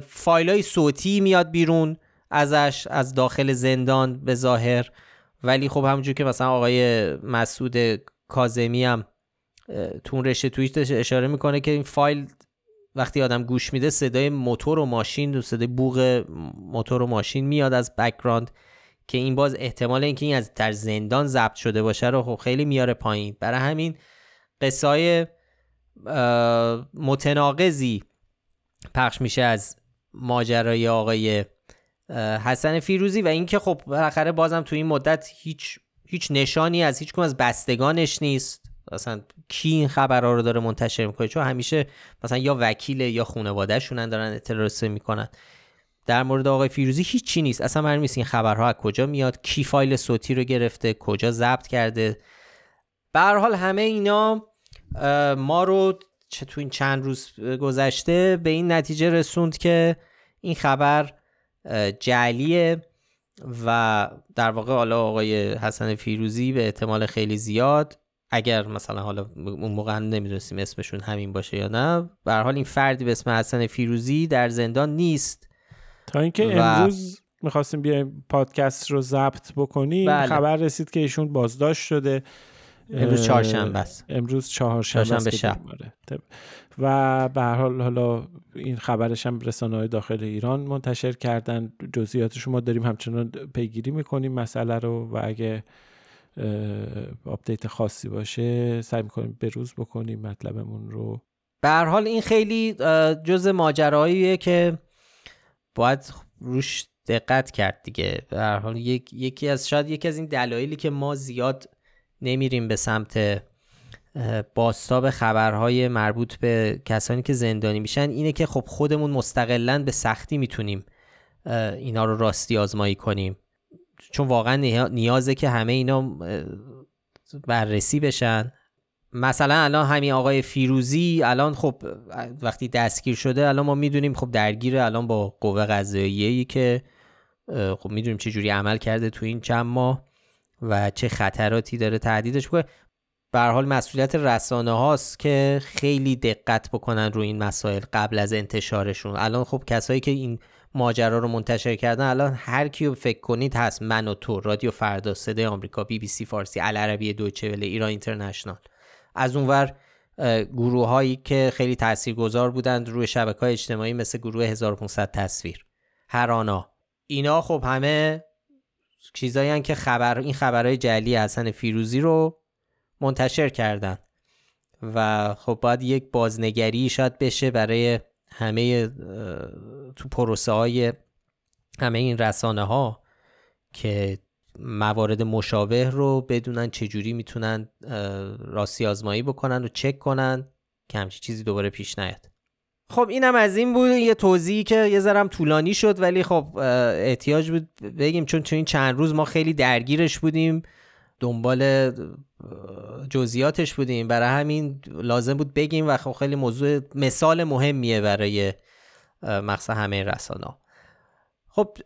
فایلای صوتی میاد بیرون ازش از داخل زندان به ظاهر، ولی خب همونجور که مثلا آقای مسعود کاظمی هم تون رشته توییتش اشاره میکنه که این فایل وقتی آدم گوش میده صدای موتور و ماشین، صدای بوق موتور و ماشین میاد از بک‌گراند که این باز احتمال اینکه این از در زندان ضبط شده باشه رو خب خیلی میاره پایین. برای همین قصه‌های متناقضی پخش میشه از ماجرای آقای حسن فیروزی و اینکه خب بالاخره بازم تو این مدت هیچ هیچ نشانی از هیچکدوم از بستگانش نیست، مثلا کی این خبرها رو داره منتشر میکنه، چون همیشه مثلا یا وکیله یا خانواده شونن دارن اطلاع رسانی میکنن. در مورد آقای فیروزی هیچ چی نیست، اصلا معلوم نیست این خبرها از کجا میاد، کی فایل صوتی رو گرفته، کجا ضبط کرده. به هر حال همه اینا ما رو چه تو این چند روز گذشته به این نتیجه رسوند که این خبر جعلیه و در واقع حالا آقای حسن فیروزی به احتمال خیلی زیاد، اگر مثلا حالا اون موقع نمیدونستیم اسمشون همین باشه یا نه، به هر حال این فردی به اسم حسن فیروزی در زندان نیست. تا اینکه و... امروز میخواستیم بیایم پادکست رو ضبط بکنیم، بله. خبر رسید که ایشون بازداشت شده. امروز چهارشنبه است. امروز چهارشنبه شب. و به هر حال حالا این خبرش هم رسانه‌های داخل ایران منتشر کردن، جزئیاتش ما داریم همچنان پیگیری میکنیم مسئله رو و اگه آپدیت خاصی باشه سعی میکنیم بروز بکنیم مطلبمون رو. به هر حال این خیلی جزء ماجراییه که باید روش دقت کرد دیگه. به هر حال یک یکی از شاید یکی از این دلایلی که ما زیاد نمیریم به سمت بازتاب خبرهای مربوط به کسانی که زندانی میشن اینه که خب خودمون مستقلاً به سختی میتونیم اینا رو راستی آزمایی کنیم، چون واقعا نیازه که همه اینا بررسی بشن. مثلا الان همین آقای فیروزی الان خب وقتی دستگیر شده الان ما میدونیم خب درگیره الان با قوه قضاییه‌ای که خب میدونیم چه جوری عمل کرده تو این چند ماه و چه خطراتی داره تهدیدش می‌کنه. به هر حال مسئولیت رسانه‌هاست که خیلی دقت بکنن روی این مسائل قبل از انتشارشون. الان خب کسایی که این ماجرا رو منتشر کردن الان هر کیو فکر کنید هست، من و تو، رادیو فردا، صدای آمریکا، بی بی سی فارسی، العربیه، دویچه وله، ایران اینترنشنال. از اونور گروه‌هایی که خیلی تاثیرگذار بودند روی شبکه‌های اجتماعی مثل گروه هزار و پانصد تصویر، هرانا، اینا خب همه چیزایی هستن که خبر این خبرهای جعلی حسن فیروزی رو منتشر کردن و خب باید یک بازنگری شاید بشه برای همه تو پروسه های همه این رسانه ها که موارد مشابه رو بدونن چجوری میتونن راستی آزمایی بکنن و چک کنن که همچین چیزی دوباره پیش نیاد. خب اینم از این بود، یه توضیحی که یه ذره طولانی شد ولی خب احتیاج بود بگیم، چون تو این چند روز ما خیلی درگیرش بودیم، دنبال جزئیاتش بودیم، برای همین لازم بود بگیم و خب خیلی موضوع مثال مهمیه برای مقصد همه رسانه‌ها. خب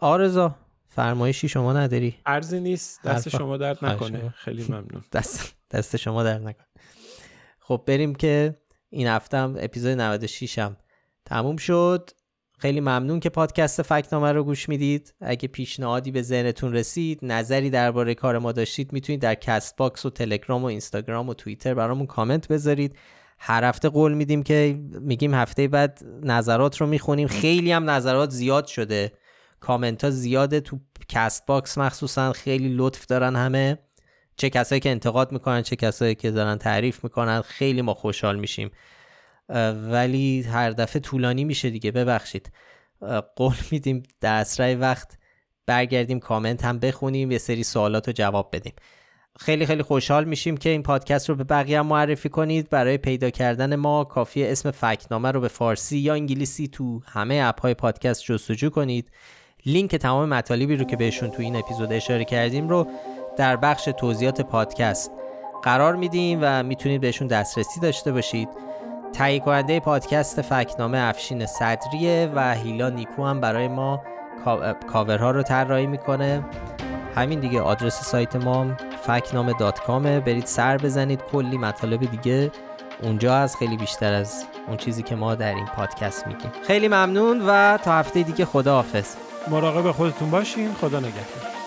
آرزو فرمایشی شما نداری؟ عرضی نیست، دست شما درد نکنه. خیلی ممنون. دست دست شما درد نکنه. خب بریم که این هفته هم اپیزود نود و شش هم تموم شد. خیلی ممنون که پادکست فکت‌نامه رو گوش میدید. اگه پیشنهادی به ذهنتون رسید، نظری درباره کار ما داشتید، میتونید در کست باکس و تلگرام و اینستاگرام و توییتر برامون کامنت بذارید. هر هفته قول میدیم که میگیم هفته بعد نظرات رو میخونیم. خیلی هم نظرات زیاد شده، کامنت ها زیاده تو کست باکس مخصوصا، خیلی لطف دارن همه، چه کسایی که انتقاد میکنن چه کسایی که دارن تعریف میکنن. خیلی ما خوشحال میشیم، ولی هر دفعه طولانی میشه دیگه، ببخشید. قول میدیم در اسرع وقت برگردیم کامنت هم بخونیم، یه سری سوالات رو جواب بدیم. خیلی خیلی خوشحال میشیم که این پادکست رو به بقیه هم معرفی کنید. برای پیدا کردن ما کافیه اسم فکت‌نامه رو به فارسی یا انگلیسی تو همه اپ‌های پادکست جستجو کنید. لینک تمام مطالبی رو که بهشون تو این اپیزود اشاره کردیم رو در بخش توضیحات پادکست قرار میدیم و میتونید بهشون دسترسی داشته باشید. تهیه کننده پادکست فکت‌نامه افشین صدریه و هیلا نیکو هم برای ما کاورها رو طراحی میکنه. همین دیگه، آدرس سایت ما فکت‌نامه دات کام، برید سر بزنید، کلی مطالب دیگه اونجا هست، خیلی بیشتر از اون چیزی که ما در این پادکست میگیم. خیلی ممنون و تا هفته دیگه، خداحافظ. مراقب خودتون باشین، خدا نگهدار.